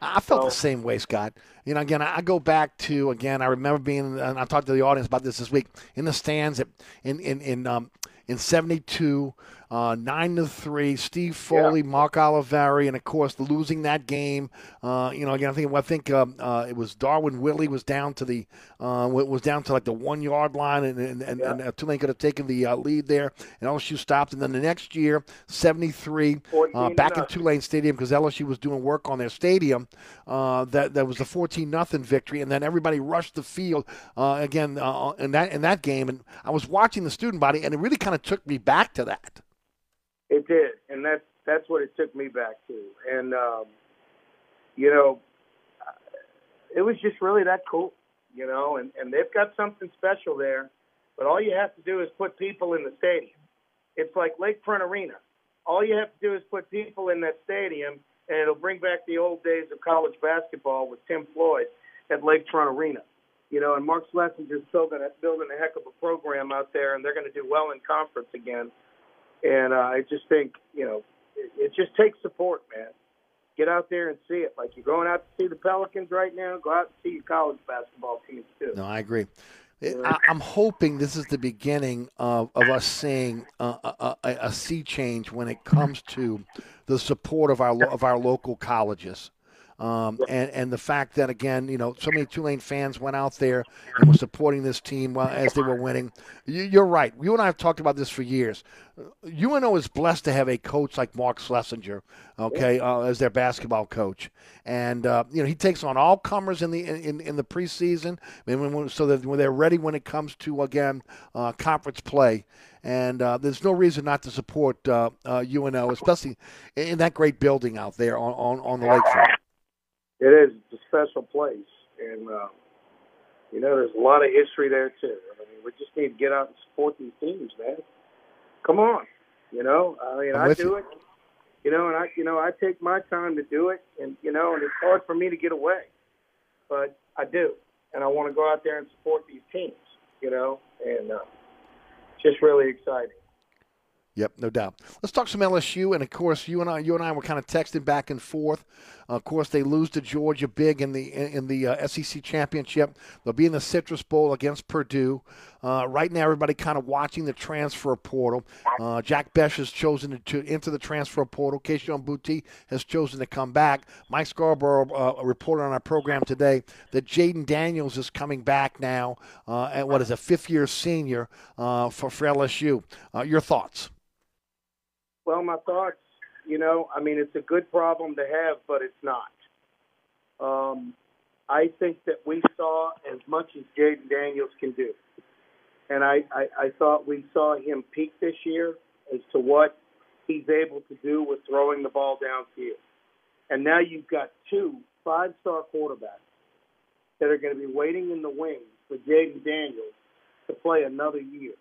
I felt so. the same way, Scott. You know, again, I go back to, again, I remember being, and I talked to the audience about this this week, in the stands at, in, in, in, um, in seventy-two, uh, nine to three, Steve Foley, yeah. Mark Oliveri, and, of course, losing that game. Uh, you know, again, I think, well, I think um, uh, it was Darwin Willey was down to the uh, was down to like the one-yard line, and, and, and, yeah. and uh, Tulane could have taken the uh, lead there, and L S U stopped. And then the next year, seventy-three, uh, back in Tulane Stadium, because L S U was doing work on their stadium, uh, that, that was the fourteen nothing victory, and then everybody rushed the field uh, again uh, in, that, in that game. And I was watching the student body, and it really kind of took me back to that. It did, and that's that's what it took me back to. And um, you know, it was just really that cool. you know, and, and they've got something special there. But all you have to do is put people in the stadium. It's like Lakefront Arena. All you have to do is put people in that stadium, and it'll bring back the old days of college basketball with Tim Floyd at Lakefront Arena. You know, and Mark Schlesinger's still going to building a heck of a program out there, and they're going to do well in conference again. And uh, I just think, you know, it, it just takes support, man. Get out there and see it. Like you're going out to see the Pelicans right now, go out and see your college basketball teams too. No, I agree. It, I, I'm hoping this is the beginning of, of us seeing uh, a, a, a sea change when it comes to the support of our of our local colleges. Um, and, and the fact that, again, you know, so many Tulane fans went out there and were supporting this team while, as they were winning. You, you're right. You and I have talked about this for years. U N O is blessed to have a coach like Mark Schlesinger, okay, uh, as their basketball coach. And, uh, you know, he takes on all comers in the in, in the preseason when, when, so that when they're ready when it comes to, again, uh, conference play. And uh, there's no reason not to support uh, uh, U N O, especially in, in that great building out there on, on, on the lakefront. It is. It's a special place. And, uh, you know, there's a lot of history there, too. I mean, we just need to get out and support these teams, man. Come on. You know, I mean, I do it. You know, and I, you know, I take my time to do it. And, you know, and it's hard for me to get away. But I do. And I want to go out there and support these teams, you know. And uh, it's just really exciting. Yep, no doubt. Let's talk some L S U, and of course, you and I, you and I were kind of texting back and forth. Uh, of course, they lose to Georgia big in the in the uh, S E C championship. They'll be in the Citrus Bowl against Purdue. Uh, right now, everybody kind of watching the transfer portal. Uh, Jack Bech has chosen to, to enter the transfer portal. Kayshon Boutte has chosen to come back. Mike Scarborough uh, reported on our program today that Jayden Daniels is coming back now uh, at what is a fifth-year senior uh, for, for L S U. Uh, your thoughts? Well, my thoughts, you know, I mean, it's a good problem to have, but it's not. Um, I think that we saw as much as Jayden Daniels can do. And I, I, I thought we saw him peak this year as to what he's able to do with throwing the ball downfield. And now you've got two five-star quarterbacks that are going to be waiting in the wings for Jayden Daniels to play another year.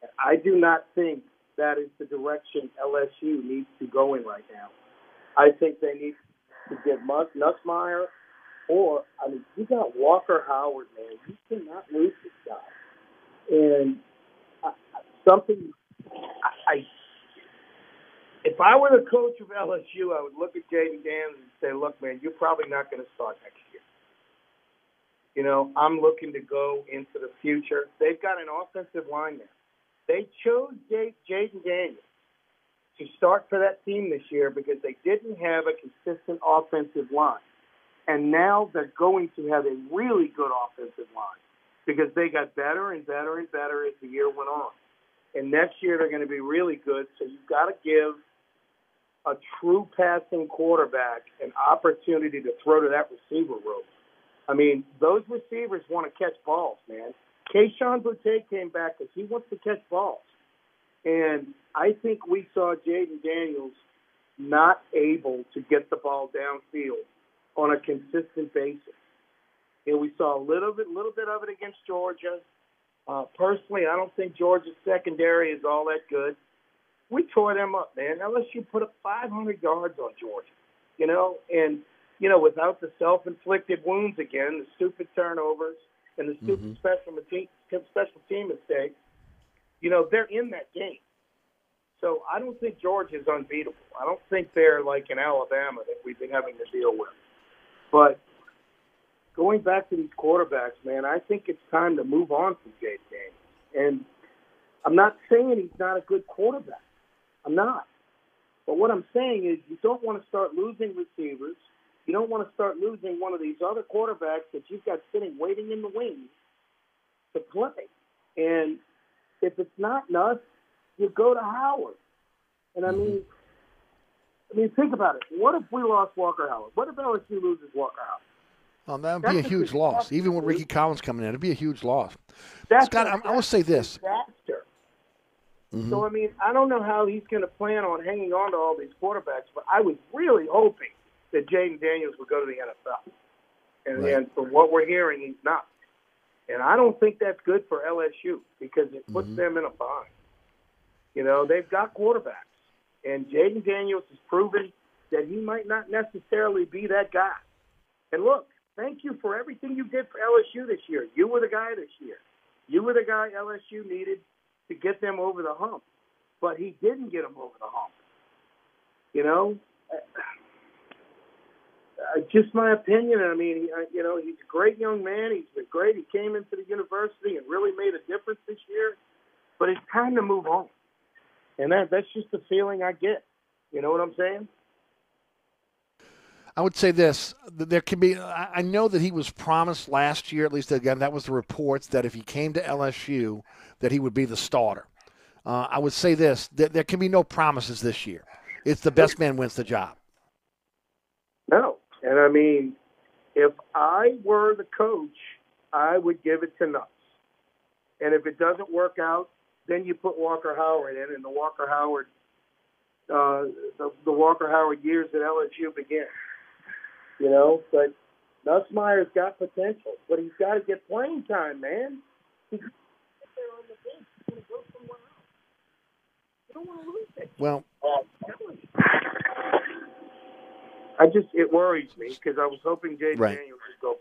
And I do not think that is the direction L S U needs to go in right now. I think they need to get Nussmeier or, I mean, you got Walker Howard, man. You cannot lose this guy. And I, something, I, I, if I were the coach of L S U, I would look at Jayden Daniels and say, look, man, you're probably not going to start next year. You know, I'm looking to go into the future. They've got an offensive line there. They chose Jay, Jayden Daniels to start for that team this year because they didn't have a consistent offensive line. And now they're going to have a really good offensive line because they got better and better and better as the year went on. And next year they're going to be really good, so you've got to give a true passing quarterback an opportunity to throw to that receiver rope. I mean, those receivers want to catch balls, man. Kayshon Boutte came back because he wants to catch balls. And I think we saw Jayden Daniels not able to get the ball downfield on a consistent basis. And we saw a little bit, little bit of it against Georgia. Uh, personally, I don't think Georgia's secondary is all that good. We tore them up, man. L S U put up five hundred yards on Georgia, you know, and, you know, without the self-inflicted wounds again, the stupid turnovers, and the stupid mm-hmm. special, special team mistakes, you know, they're in that game. So I don't think Georgia's unbeatable. I don't think they're like in Alabama that we've been having to deal with. But going back to these quarterbacks, man, I think it's time to move on from Jayden Daniels. And I'm not saying he's not a good quarterback. I'm not. But what I'm saying is you don't want to start losing receivers. You don't want to start losing one of these other quarterbacks that you've got sitting waiting in the wings to play. And if it's not Nuss, you go to Howard. And I mean, I mean, think about it. What if we lost Walker Howard? What if L S U loses Walker Howard? Well, that would be a huge loss. Even with Ricky Collins coming in, it would be a huge loss. Scott, I, I will say this. Disaster. Mm-hmm. So, I mean, I don't know how he's going to plan on hanging on to all these quarterbacks, but I was really hoping that Jayden Daniels would go to the N F L. And, right. and from what we're hearing, he's not. And I don't think that's good for L S U because it puts mm-hmm. them in a bind. You know, they've got quarterbacks. And Jayden Daniels has proven that he might not necessarily be that guy. And look, thank you for everything you did for L S U this year. You were the guy this year. You were the guy L S U needed to get them over the hump. But he didn't get them over the hump. You know, uh, just my opinion. I mean, you know, he's a great young man. He's been great. He came into the university and really made a difference this year. But it's time to move on. And that, that's just the feeling I get. You know what I'm saying? I would say this, there can be, I know that he was promised last year, at least again, that was the reports, that if he came to L S U, that he would be the starter. Uh, I would say this, that there can be no promises this year. It's the best man wins the job. No, and I mean, if I were the coach, I would give it to Nuss. And if it doesn't work out, then you put Walker Howard in, and the Walker Howard, uh, the, the Walker Howard years at L S U began. You know, but Nussmeier's got potential, but he's got to get playing time, man. He's going to sit there on the bench. He's going to go somewhere else. You don't want to lose that. Well, I just, it worries me because I was hoping Jayden right. Daniels would go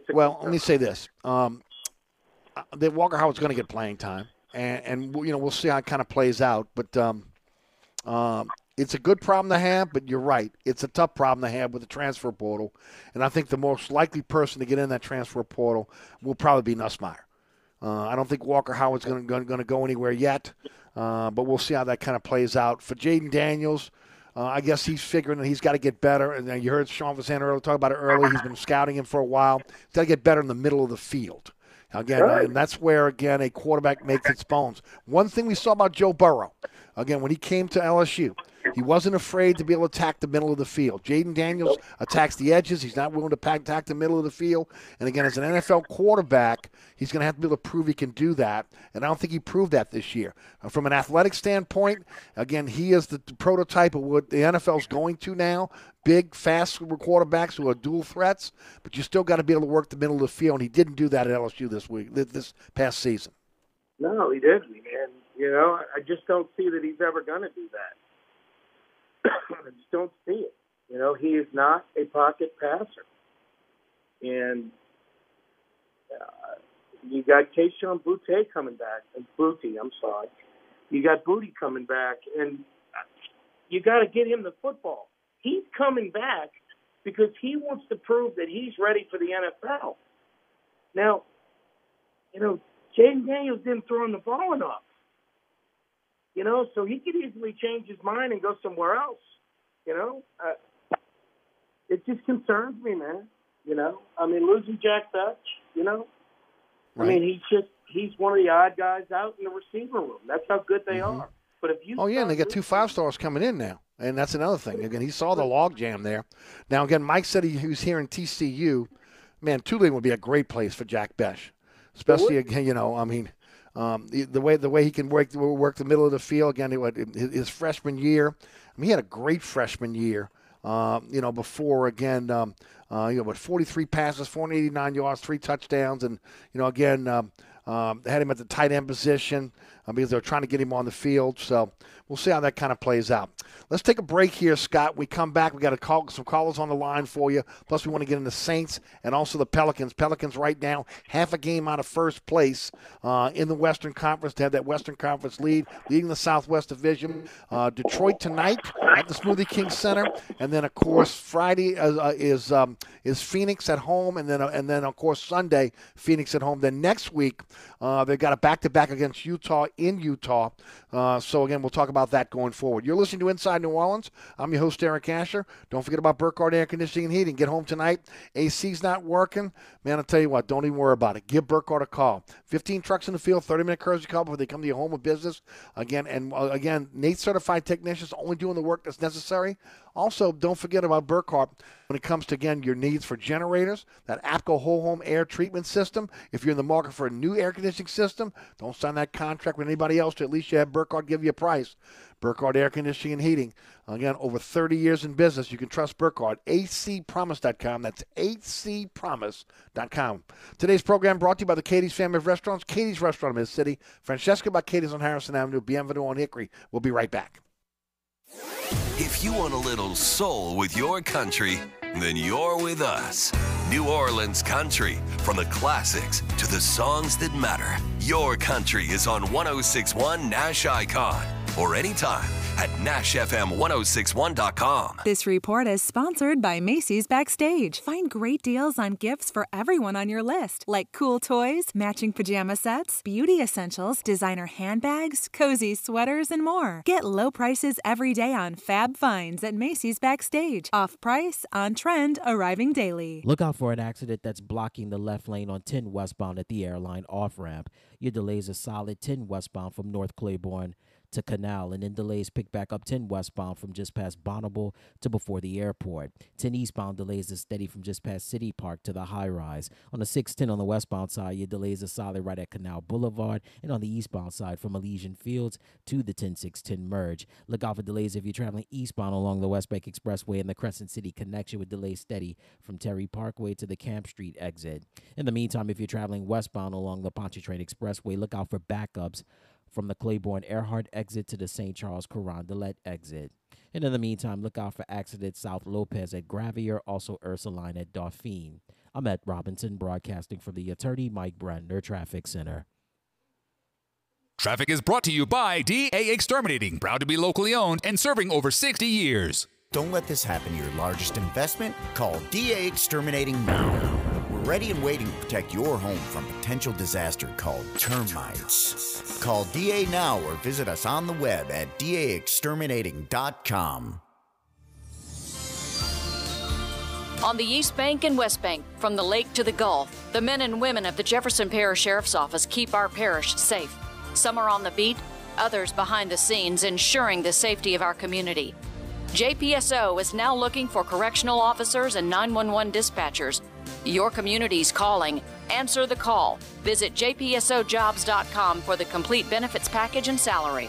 pro. Well, let me say this. Um, that Walker Howard's going to get playing time, and, and, you know, we'll see how it kind of plays out, but, um, um, it's a good problem to have, but you're right. It's a tough problem to have with the transfer portal, and I think the most likely person to get in that transfer portal will probably be Nussmeier. Uh, I don't think Walker Howard's going to go anywhere yet, uh, but we'll see how that kind of plays out. For Jayden Daniels, uh, I guess he's figuring that he's got to get better. And you heard Sean Vazan earlier talk about it earlier. He's been scouting him for a while. He's got to get better in the middle of the field. Again, and that's where, again, a quarterback makes its bones. One thing we saw about Joe Burrow, again, when he came to L S U, he wasn't afraid to be able to attack the middle of the field. Jayden Daniels attacks the edges. He's not willing to attack the middle of the field. And, again, as an N F L quarterback, he's going to have to be able to prove he can do that. And I don't think he proved that this year. Uh, from an athletic standpoint, again, he is the prototype of what the N F L is going to now, big, fast quarterbacks who are dual threats. But you still got to be able to work the middle of the field. And he didn't do that at L S U this week, this past season. No, he didn't. And, you know, I just don't see that he's ever going to do that. I just don't see it. You know, he is not a pocket passer. And uh, you got Kayshon Boutte coming back. Boutte, I'm sorry. You got Boutte coming back. And you got to get him the football. He's coming back because he wants to prove that he's ready for the N F L. Now, you know, Jayden Daniels didn't throw him the ball enough. You know, so he could easily change his mind and go somewhere else. You know, uh, it just concerns me, man. You know, I mean, losing Jack Bech, you know, right. I mean, he's just, he's one of the odd guys out in the receiver room. That's how good they mm-hmm. are. But if you, oh, yeah, and they got two five stars coming in now. And that's another thing. Again, he saw the logjam there. Now, again, Mike said he, he was here in T C U. Man, Tulane would be a great place for Jack Bech, especially, again, you know, I mean, Um, the, the way the way he can work work the middle of the field again. It, his, his freshman year, I mean, he had a great freshman year. Uh, you know, before again, um, uh, you know, what forty-three passes, four hundred eighty-nine yards, three touchdowns, and you know, again, um, um, they had him at the tight end position uh, because they were trying to get him on the field. So we'll see how that kind of plays out. Let's take a break here, Scott. We come back. We got a call, some callers on the line for you. Plus, we want to get into Saints and also the Pelicans. Pelicans right now, half a game out of first place uh, in the Western Conference. They have that Western Conference lead, leading the Southwest Division. Uh, Detroit tonight at the Smoothie King Center, and then of course Friday uh, is um, is Phoenix at home, and then uh, and then of course Sunday Phoenix at home. Then next week uh, they've got a back-to-back against Utah in Utah. Uh, so again, we'll talk about that going forward. You're listening to Inside New Orleans. I'm your host, Eric Asher. Don't forget about Burkhardt Air Conditioning and Heating. Get home tonight. A C's not working. Man, I'll tell you what, don't even worry about it. Give Burkhardt a call. fifteen trucks in the field, thirty-minute courtesy call before they come to your home or business. Again, and uh, again, Nate certified technicians only doing the work that's necessary. Also, don't forget about Burkhardt when it comes to, again, your needs for generators, that APCO whole home air treatment system. If you're in the market for a new air conditioning system, don't sign that contract with anybody else to at least you have Burkhardt give you a price. Burkhardt Air Conditioning and Heating. Again, over thirty years in business. You can trust Burkhardt. A C promise dot com. That's A C promise dot com. Today's program brought to you by the Katie's family of restaurants. Katie's Restaurant in Mid City. Francesca by Katie's on Harrison Avenue. Bienvenue on Hickory. We'll be right back. If you want a little soul with your country, then you're with us. New Orleans country. From the classics to the songs that matter. Your country is on one oh six point one Nash Icon. Or anytime at Nash F M ten sixty-one dot com. This report is sponsored by Macy's Backstage. Find great deals on gifts for everyone on your list, like cool toys, matching pajama sets, beauty essentials, designer handbags, cozy sweaters, and more. Get low prices every day on fab finds at Macy's Backstage. Off price, on trend, arriving daily. Look out for an accident that's blocking the left lane on ten westbound at the Airline off-ramp. Your delays are solid ten westbound from North Claiborne to Canal, and then delays pick back up ten westbound from just past Bonneville to before the airport. ten eastbound delays are steady from just past City Park to the high rise. On the six ten on the westbound side, your delays are solid right at Canal Boulevard, and on the eastbound side from Elysian Fields to the ten six ten merge. Look out for delays if you're traveling eastbound along the West Bank Expressway and the Crescent City connection, with delays steady from Terry Parkway to the Camp Street exit. In the meantime, if you're traveling westbound along the Pontchartrain Expressway, look out for backups from the Claiborne Earhart exit to the Saint Charles Carondelet exit. And in the meantime, look out for accidents south Lopez at Gravier, also Ursuline at Dauphine. I'm Ed Robinson, broadcasting from the Attorney Mike Brandner Traffic Center. Traffic is brought to you by D A Exterminating, proud to be locally owned and serving over sixty years. Don't let this happen to your largest investment. Call D A Exterminating now. Ready and waiting to protect your home from potential disaster called termites. Call D A now or visit us on the web at D A exterminating dot com. On the East Bank and West Bank, from the lake to the Gulf, the men and women of the Jefferson Parish Sheriff's Office keep our parish safe. Some are on the beat, others behind the scenes, ensuring the safety of our community. J P S O is now looking for correctional officers and nine one one dispatchers. Your community's calling. Answer the call. Visit J P S O jobs dot com for the complete benefits package and salary.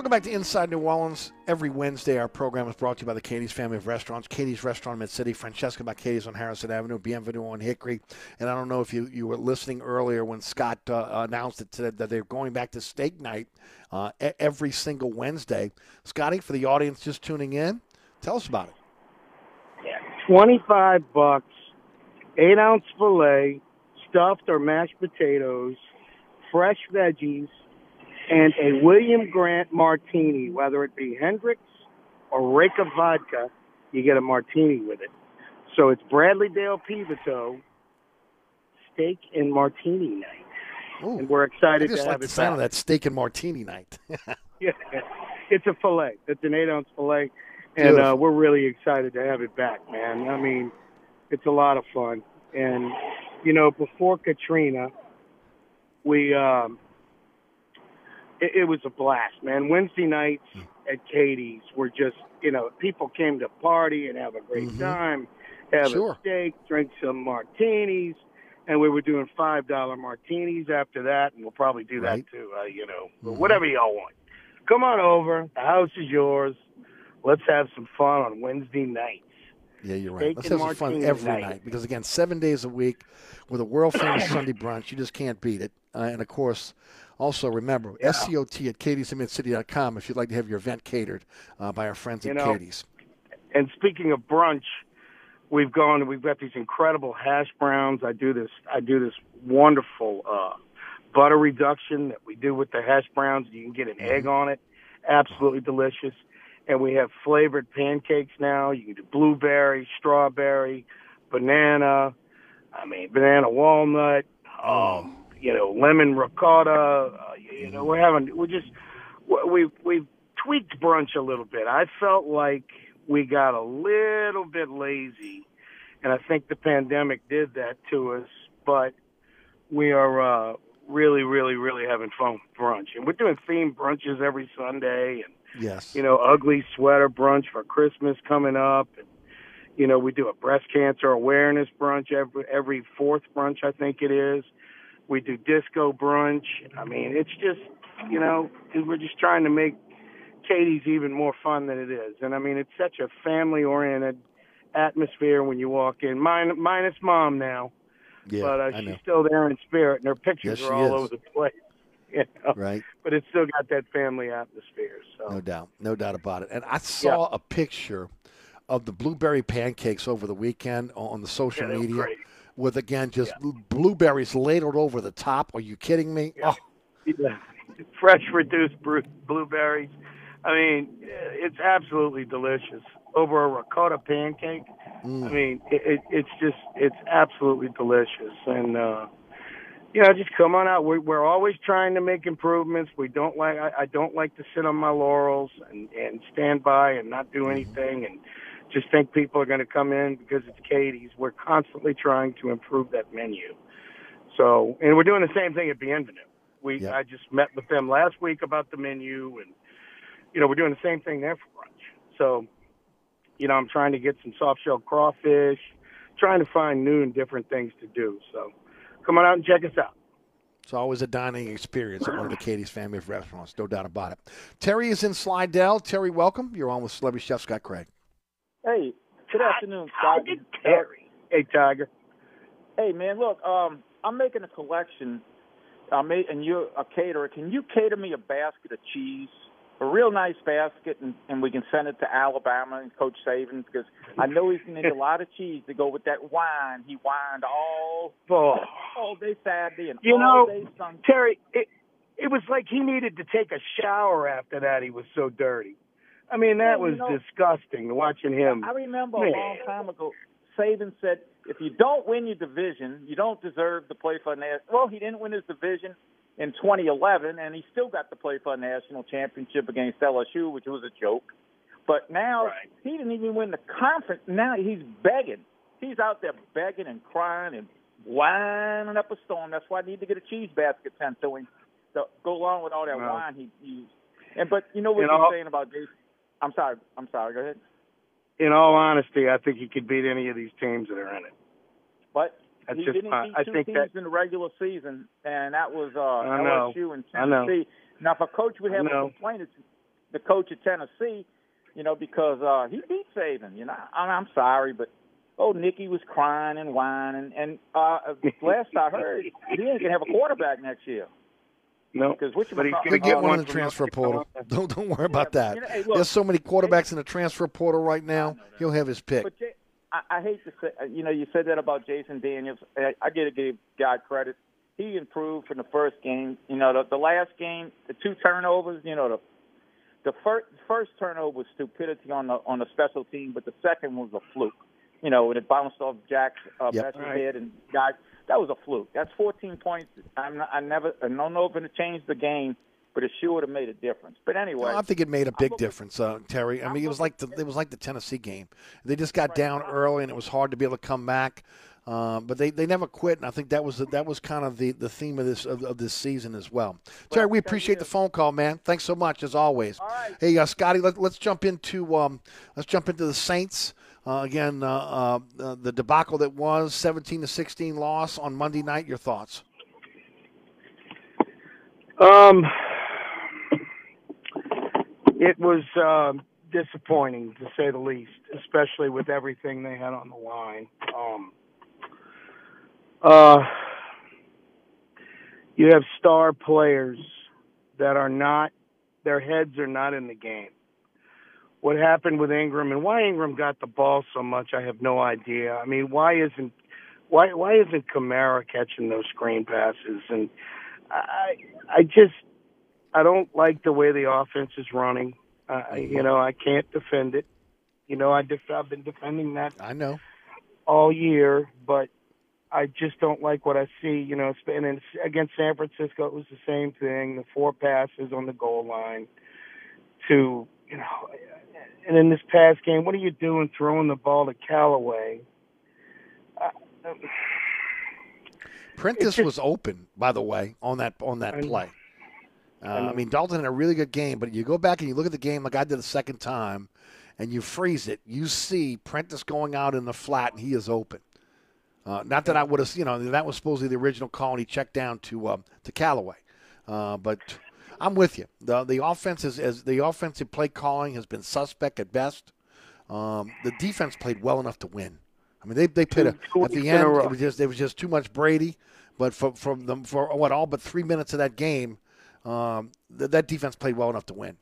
Welcome back to Inside New Orleans. Every Wednesday, our program is brought to you by the Katie's family of restaurants. Katie's Restaurant in Mid-City, Francesca by Katie's on Harrison Avenue, Bienvenue on Hickory. And I don't know if you, you were listening earlier when Scott uh, announced that, today, that they're going back to steak night uh, every single Wednesday. Scotty, for the audience just tuning in, tell us about it. Yeah, twenty-five bucks, eight-ounce filet, stuffed or mashed potatoes, fresh veggies, and a William Grant martini, whether it be Hendricks or Reka vodka, you get a martini with it. So it's Bradley Dale Pivoteau steak and martini night. Ooh, and we're excited to have it. I just like the sound of that steak and martini night. Yeah, it's a filet. It's an eight-ounce filet, and uh, we're really excited to have it back, man. I mean, it's a lot of fun. And, you know, before Katrina, we um, – It was a blast, man. Wednesday nights at Katie's were just, you know, people came to party and have a great mm-hmm. time, have sure. a steak, drink some martinis, and we were doing five dollar martinis after that, and we'll probably do right. that too, uh, you know, mm-hmm. whatever y'all want. Come on over. The house is yours. Let's have some fun on Wednesday nights. Yeah, you're right. Steak Let's have some fun every night. night because, again, seven days a week with a world-famous Sunday brunch, you just can't beat it. Uh, and, of course, also remember, yeah. S C O T at katies in mid city dot com if you'd like to have your event catered uh, by our friends you at know, Katie's. And speaking of brunch, we've gone we've got these incredible hash browns. I do this I do this wonderful uh, butter reduction that we do with the hash browns. You can get an egg on it. Absolutely delicious. And we have flavored pancakes now. You can do blueberry, strawberry, banana, I mean, banana walnut, um, you know, lemon ricotta. Uh, you know, we're having, we're just, we've, we've tweaked brunch a little bit. I felt like we got a little bit lazy, and I think the pandemic did that to us, but we are uh, really, really, really having fun with brunch. And we're doing themed brunches every Sunday, and, yes. you know, ugly sweater brunch for Christmas coming up, and, you know, we do a breast cancer awareness brunch every, every fourth brunch, I think it is. We do disco brunch. I mean, it's just, you know, we're just trying to make Katie's even more fun than it is. And, I mean, it's such a family-oriented atmosphere when you walk in. Mine, minus Mom now. Yeah, but uh, she's still there in spirit, and her pictures yes, are all is. over the place. You know? Right. But it's still got that family atmosphere. So. No doubt. No doubt about it. And I saw yeah. a picture of the blueberry pancakes over the weekend on the social yeah, media. Great. With, again, just yeah. blueberries ladled over the top. Are you kidding me? Yeah. Oh. Yeah. Fresh, reduced blueberries. I mean, it's absolutely delicious. Over a ricotta pancake, mm. I mean, it, it, it's just, it's absolutely delicious. And, uh, you know, just come on out. We're, we're always trying to make improvements. We don't like, I, I don't like to sit on my laurels and, and stand by and not do anything and just think people are going to come in because it's Katie's. We're constantly trying to improve that menu. So, and we're doing the same thing at Bienvenue. We, yep. I just met with them last week about the menu, and, you know, we're doing the same thing there for brunch. So, you know, I'm trying to get some soft-shell crawfish, trying to find new and different things to do. So come on out and check us out. It's always a dining experience at one of the Katie's family of restaurants, no doubt about it. Terry is in Slidell. Terry, welcome. You're on with Celebrity Chef Scott Craig. Hey, good afternoon, Tiger. Terry. Hey, Tiger. Hey, man, look, um, I'm making a collection, I made, and you're a caterer. Can you cater me a basket of cheese, a real nice basket, and, and we can send it to Alabama and Coach Saban, because I know he's going to need a lot of cheese to go with that wine. He wined all, oh. all day Saturday and you all know, day Sunday. Terry, it, it was like he needed to take a shower after that. He was so dirty. I mean, that was you know, disgusting, watching him. I remember a long time ago, Saban said, if you don't win your division, you don't deserve to play for a national. Well, he didn't win his division in twenty eleven, and he still got to play for a national championship against L S U, which was a joke. But now right. he didn't even win the conference. Now he's begging. He's out there begging and crying and whining up a storm. That's why I need to get a cheese basket sent to him to go along with all that well, wine he used. And, but you know what you're saying about Jason? I'm sorry. I'm sorry. Go ahead. In all honesty, I think he could beat any of these teams that are in it. But That's he just, didn't uh, beat I two think teams that, in the regular season, and that was uh, L S U and Tennessee. Now, if a coach would have a complaint, it's the coach at Tennessee, you know, because uh, he beat Saban. You know, and I'm sorry, but old Nicky was crying and whining. And uh, last I heard, he ain't gonna have a quarterback next year. No, because which but he's going to get one, one in the transfer portal. Don't don't worry about that. You know, hey, look, there's so many quarterbacks hey, in the transfer portal right now. He'll have his pick. But Jay, I, I hate to say, you know, you said that about Jason Daniels. I, I got to give God credit. He improved from the first game. You know, the, the last game, the two turnovers. You know, the the first first turnover was stupidity on the on the special team, but the second was a fluke. You know, and it bounced off Jack's uh, yep. right. head and God. That was a fluke. That's fourteen points. I'm not, I never, I don't know if it changed the game, but it sure would have made a difference. But anyway, no, I think it made a big difference, uh, Terry. I mean, I'm it was like the it was like the Tennessee game. They just got right. down early, and it was hard to be able to come back. Um, but they, they never quit, and I think that was the, that was kind of the, the theme of this of, of this season as well. But Terry, we appreciate the phone call, man. Thanks so much as always. All right. Hey, uh, Scotty, let, let's jump into um, let's jump into the Saints. Uh, again, uh, uh, the debacle that was seventeen to sixteen loss on Monday night. Your thoughts? Um, it was uh, disappointing to say the least, especially with everything they had on the line. Um, uh, you have star players that are not; their heads are not in the game. What happened with Ingram and why Ingram got the ball so much, I have no idea. I mean, why isn't why why isn't Kamara catching those screen passes? And I I just I don't like the way the offense is running. Uh, you know, I can't defend it. You know, I def- I've been defending that I know all year, but I just don't like what I see. You know, and then against San Francisco, it was the same thing. The four passes on the goal line to you know. And in this past game, what are you doing throwing the ball to Callaway? Uh, Prentice just, was open, by the way, on that on that I play. Uh, I, I mean, Dalton had a really good game, but you go back and you look at the game like I did the second time, and you freeze it. You see Prentice going out in the flat, and he is open. Uh, not that I would have, you know, that was supposedly the original call, and he checked down to um, to Callaway, uh, but. I'm with you. The the offense is, as the offensive play calling has been suspect at best. Um, the defense played well enough to win. I mean, they they played a, at the end. It was just it was just too much Brady. But for from them for what all but three minutes of that game, um, th- that defense played well enough to win.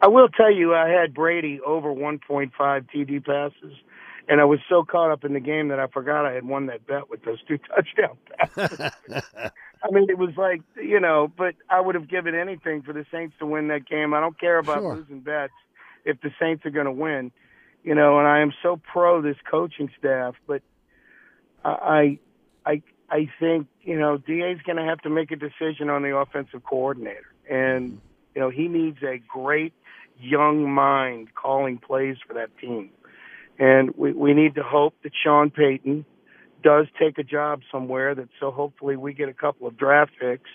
I will tell you, I had Brady over one point five T D passes. And I was so caught up in the game that I forgot I had won that bet with those two touchdown passes. I mean, it was like, you know, but I would have given anything for the Saints to win that game. I don't care about sure. losing bets if the Saints are going to win, you know, and I am so pro this coaching staff. But I I, I think, you know, D A's going to have to make a decision on the offensive coordinator. And, you know, he needs a great young mind calling plays for that team. And we, we need to hope that Sean Payton does take a job somewhere. That so hopefully we get a couple of draft picks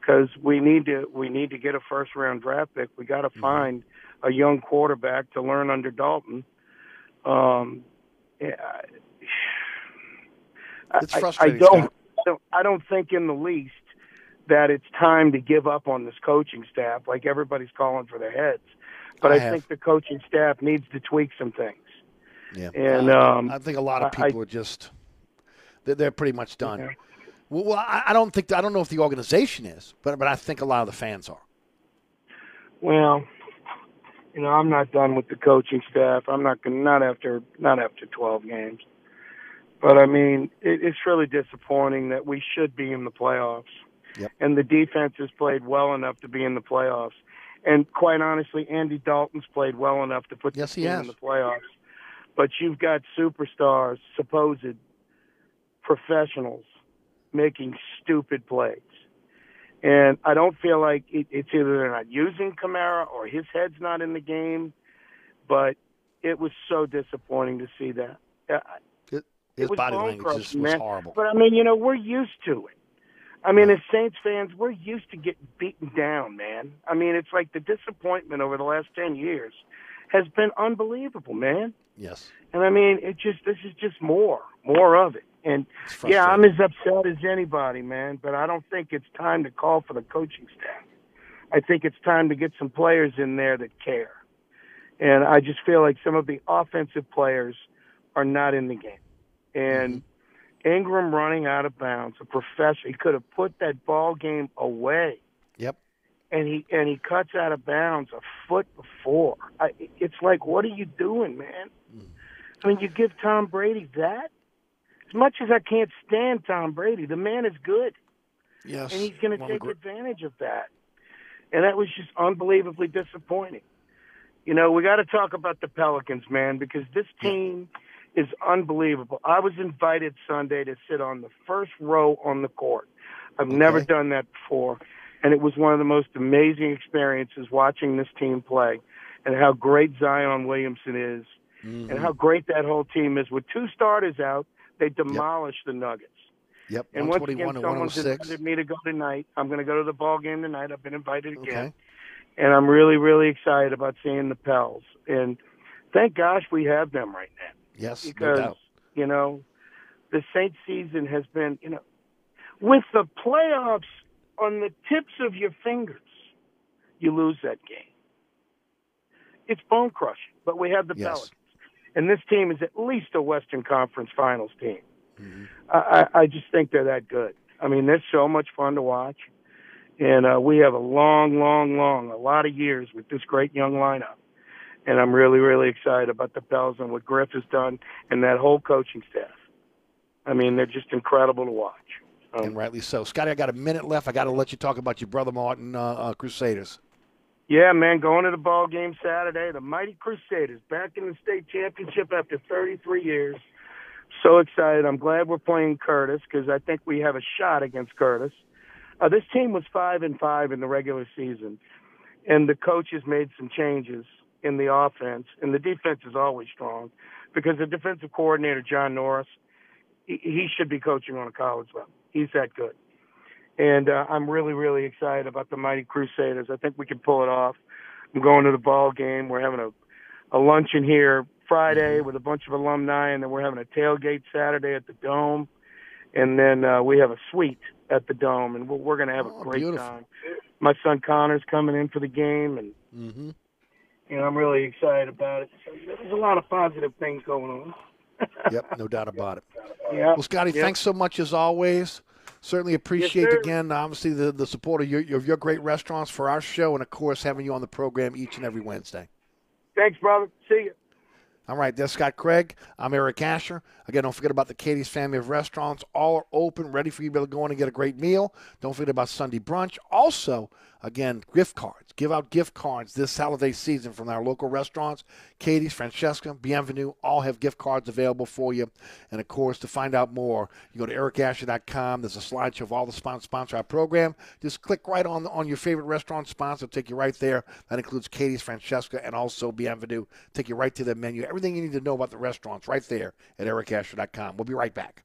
because we need to we need to get a first round draft pick. We got to find a young quarterback to learn under Dalton. Um, yeah, it's I, frustrating. I don't, I don't I don't think in the least that it's time to give up on this coaching staff. Like everybody's calling for their heads, but I, I think the coaching staff needs to tweak some things. Yeah, and um, I think a lot of people I, are just they're, they're pretty much done. Yeah. Well, I don't think I don't know if the organization is, but but I think a lot of the fans are. Well, you know, I'm not done with the coaching staff. I'm not gonna not after not after twelve games. But I mean, it, it's really disappointing that we should be in the playoffs, yep. and the defense has played well enough to be in the playoffs. And quite honestly, Andy Dalton's played well enough to put yes, the team in the playoffs. But you've got superstars, supposed professionals, making stupid plays. And I don't feel like it, it's either they're not using Kamara or his head's not in the game. But it was so disappointing to see that. It, his it was body language just was horrible. But, I mean, you know, we're used to it. I mean, as Saints fans, we're used to getting beaten down, man. I mean, it's like the disappointment over the last ten years has been unbelievable, man. Yes. And I mean, it just this is just more, more of it. And yeah, I'm as upset as anybody, man, but I don't think it's time to call for the coaching staff. I think it's time to get some players in there that care. And I just feel like some of the offensive players are not in the game. And Ingram running out of bounds, a professional, he could have put that ball game away. Yep. And he and he cuts out of bounds a foot before. I, it's like, what are you doing, man? Mm. I mean, you give Tom Brady that? As much as I can't stand Tom Brady, the man is good. Yes. And he's going to take advantage of that. And that was just unbelievably disappointing. You know, we got to talk about the Pelicans, man, because this team is unbelievable. I was invited Sunday to sit on the first row on the court. I've okay. never done that before. And it was one of the most amazing experiences watching this team play and how great Zion Williamson is mm-hmm. and how great that whole team is. With two starters out, they demolished yep. the Nuggets. Yep. And once again, someone's invited me to go tonight. I'm going to go to the ball game tonight. I've been invited again. Okay. And I'm really, really excited about seeing the Pels. And thank gosh we have them right now. Yes, because, no doubt. You know, the Saints season has been, you know, with the playoffs on the tips of your fingers, you lose that game. It's bone-crushing, but we have the yes. Pelicans. And this team is at least a Western Conference Finals team. Mm-hmm. I, I just think they're that good. I mean, they're so much fun to watch. And uh, we have a long, long, long, a lot of years with this great young lineup. And I'm really, really excited about the Pels and what Griff has done and that whole coaching staff. I mean, they're just incredible to watch. Um, and rightly so. Scotty, I got a minute left. I got to let you talk about your brother Martin uh, uh, Crusaders. Yeah, man, going to the ball game Saturday. The mighty Crusaders back in the state championship after thirty-three years. So excited. I'm glad we're playing Curtis because I think we have a shot against Curtis. Uh, this team was five and five in the regular season, and the coaches made some changes in the offense, and the defense is always strong because the defensive coordinator, John Norris, he, he should be coaching on a college level. He's that good. And uh, I'm really, really excited about the mighty Crusaders. I think we can pull it off. I'm going to the ball game. We're having a, a luncheon here Friday with a bunch of alumni, and then we're having a tailgate Saturday at the Dome. And then uh, we have a suite at the Dome, and we're, we're going to have oh, a great beautiful. time. My son Connor's coming in for the game, and mm-hmm. you know, I'm really excited about it. So there's a lot of positive things going on. Yep, no doubt about it. Yeah. Well, Scotty, yep. thanks so much as always. Certainly appreciate, yes, again, obviously, the, the support of your, your, your great restaurants for our show and, of course, having you on the program each and every Wednesday. Thanks, brother. See you. All right, that's Scott Craig. I'm Eric Asher. Again, don't forget about the Katie's Family of Restaurants. All are open, ready for you to be able to go in and get a great meal. Don't forget about Sunday brunch. Also, again, gift cards. Give out gift cards this holiday season from our local restaurants. Katie's, Francesca, Bienvenue, all have gift cards available for you. And, of course, to find out more, you go to Eric Asher dot com. There's a slideshow of all the sponsors sponsor our program. Just click right on, on your favorite restaurant sponsor. It'll take you right there. That includes Katie's, Francesca, and also Bienvenue. Take you right to their menu. Everything you need to know about the restaurants right there at Eric Asher dot com. We'll be right back.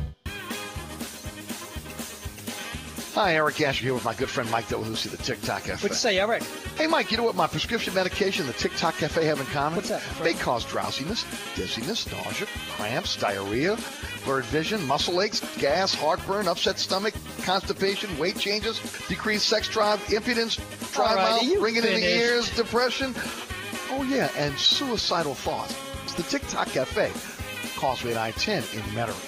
Hi, Eric Asher here with my good friend Mike Delahousie, the TikTok Cafe. What'd you say, Eric? Hey, Mike, you know what my prescription medication and the TikTok Cafe have in common? What's that? They cause drowsiness, dizziness, nausea, cramps, diarrhea, blurred vision, muscle aches, gas, heartburn, upset stomach, constipation, weight changes, decreased sex drive, impotence, dry mouth, ringing in the ears, depression. Oh, yeah, and suicidal thoughts. It's the TikTok Cafe, Causeway at I ten in Metairie.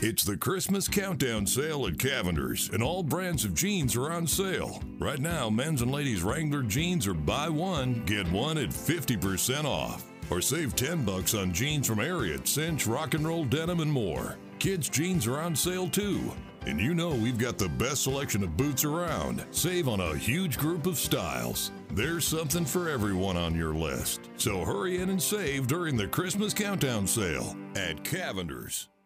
It's the Christmas Countdown Sale at Cavender's, and all brands of jeans are on sale. Right now, men's and ladies' Wrangler jeans are buy one, get one at fifty percent off. Or save ten bucks on jeans from Ariat, Cinch, Rock and Roll Denim, and more. Kids' jeans are on sale, too. And you know we've got the best selection of boots around. Save on a huge group of styles. There's something for everyone on your list. So hurry in and save during the Christmas Countdown Sale at Cavender's.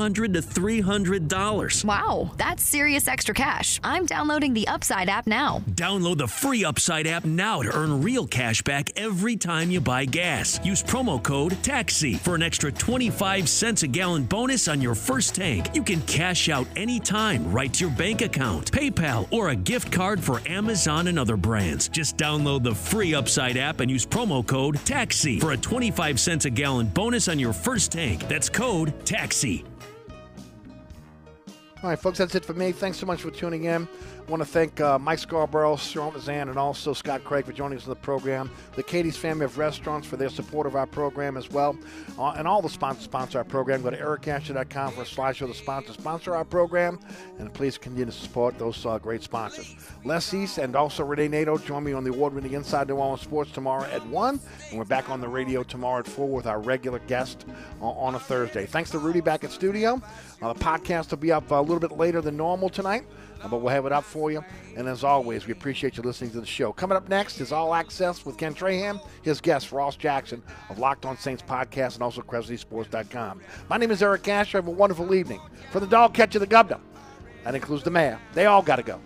hundred dollars to three hundred dollars. Wow, that's serious extra cash. I'm downloading the Upside app now. Download the free Upside app now to earn real cash back every time you buy gas. Use promo code TAXI for an extra twenty-five cents a gallon bonus on your first tank. You can cash out anytime right to your bank account, PayPal, or a gift card for Amazon and other brands. Just download the free Upside app and use promo code TAXI for a twenty-five cents a gallon bonus on your first tank. That's code TAXI. All right, folks, that's it for me. Thanks so much for tuning in. I want to thank uh, Mike Scarborough, Sean Vazan, and also Scott Craig for joining us in the program. The Katie's family of restaurants for their support of our program as well. Uh, and all the sponsors sponsor our program. Go to Eric Asher dot com for a slideshow of the sponsors sponsor our program. And please continue to support those uh, great sponsors. Les East and also Renee Nato join me on the award-winning Inside New Orleans Sports tomorrow at one. And we're back on the radio tomorrow at four with our regular guest uh, on a Thursday. Thanks to Rudy back at studio. Uh, the podcast will be up a little bit later than normal tonight, but we'll have it up for you. And as always, we appreciate you listening to the show. Coming up next is All Access with Ken Trahan, his guest, Ross Jackson of Locked On Saints podcast and also Cressley Sports dot com. My name is Eric Asher. Have a wonderful evening. For the dog catcher, the governor, that includes the mayor. They all got to go.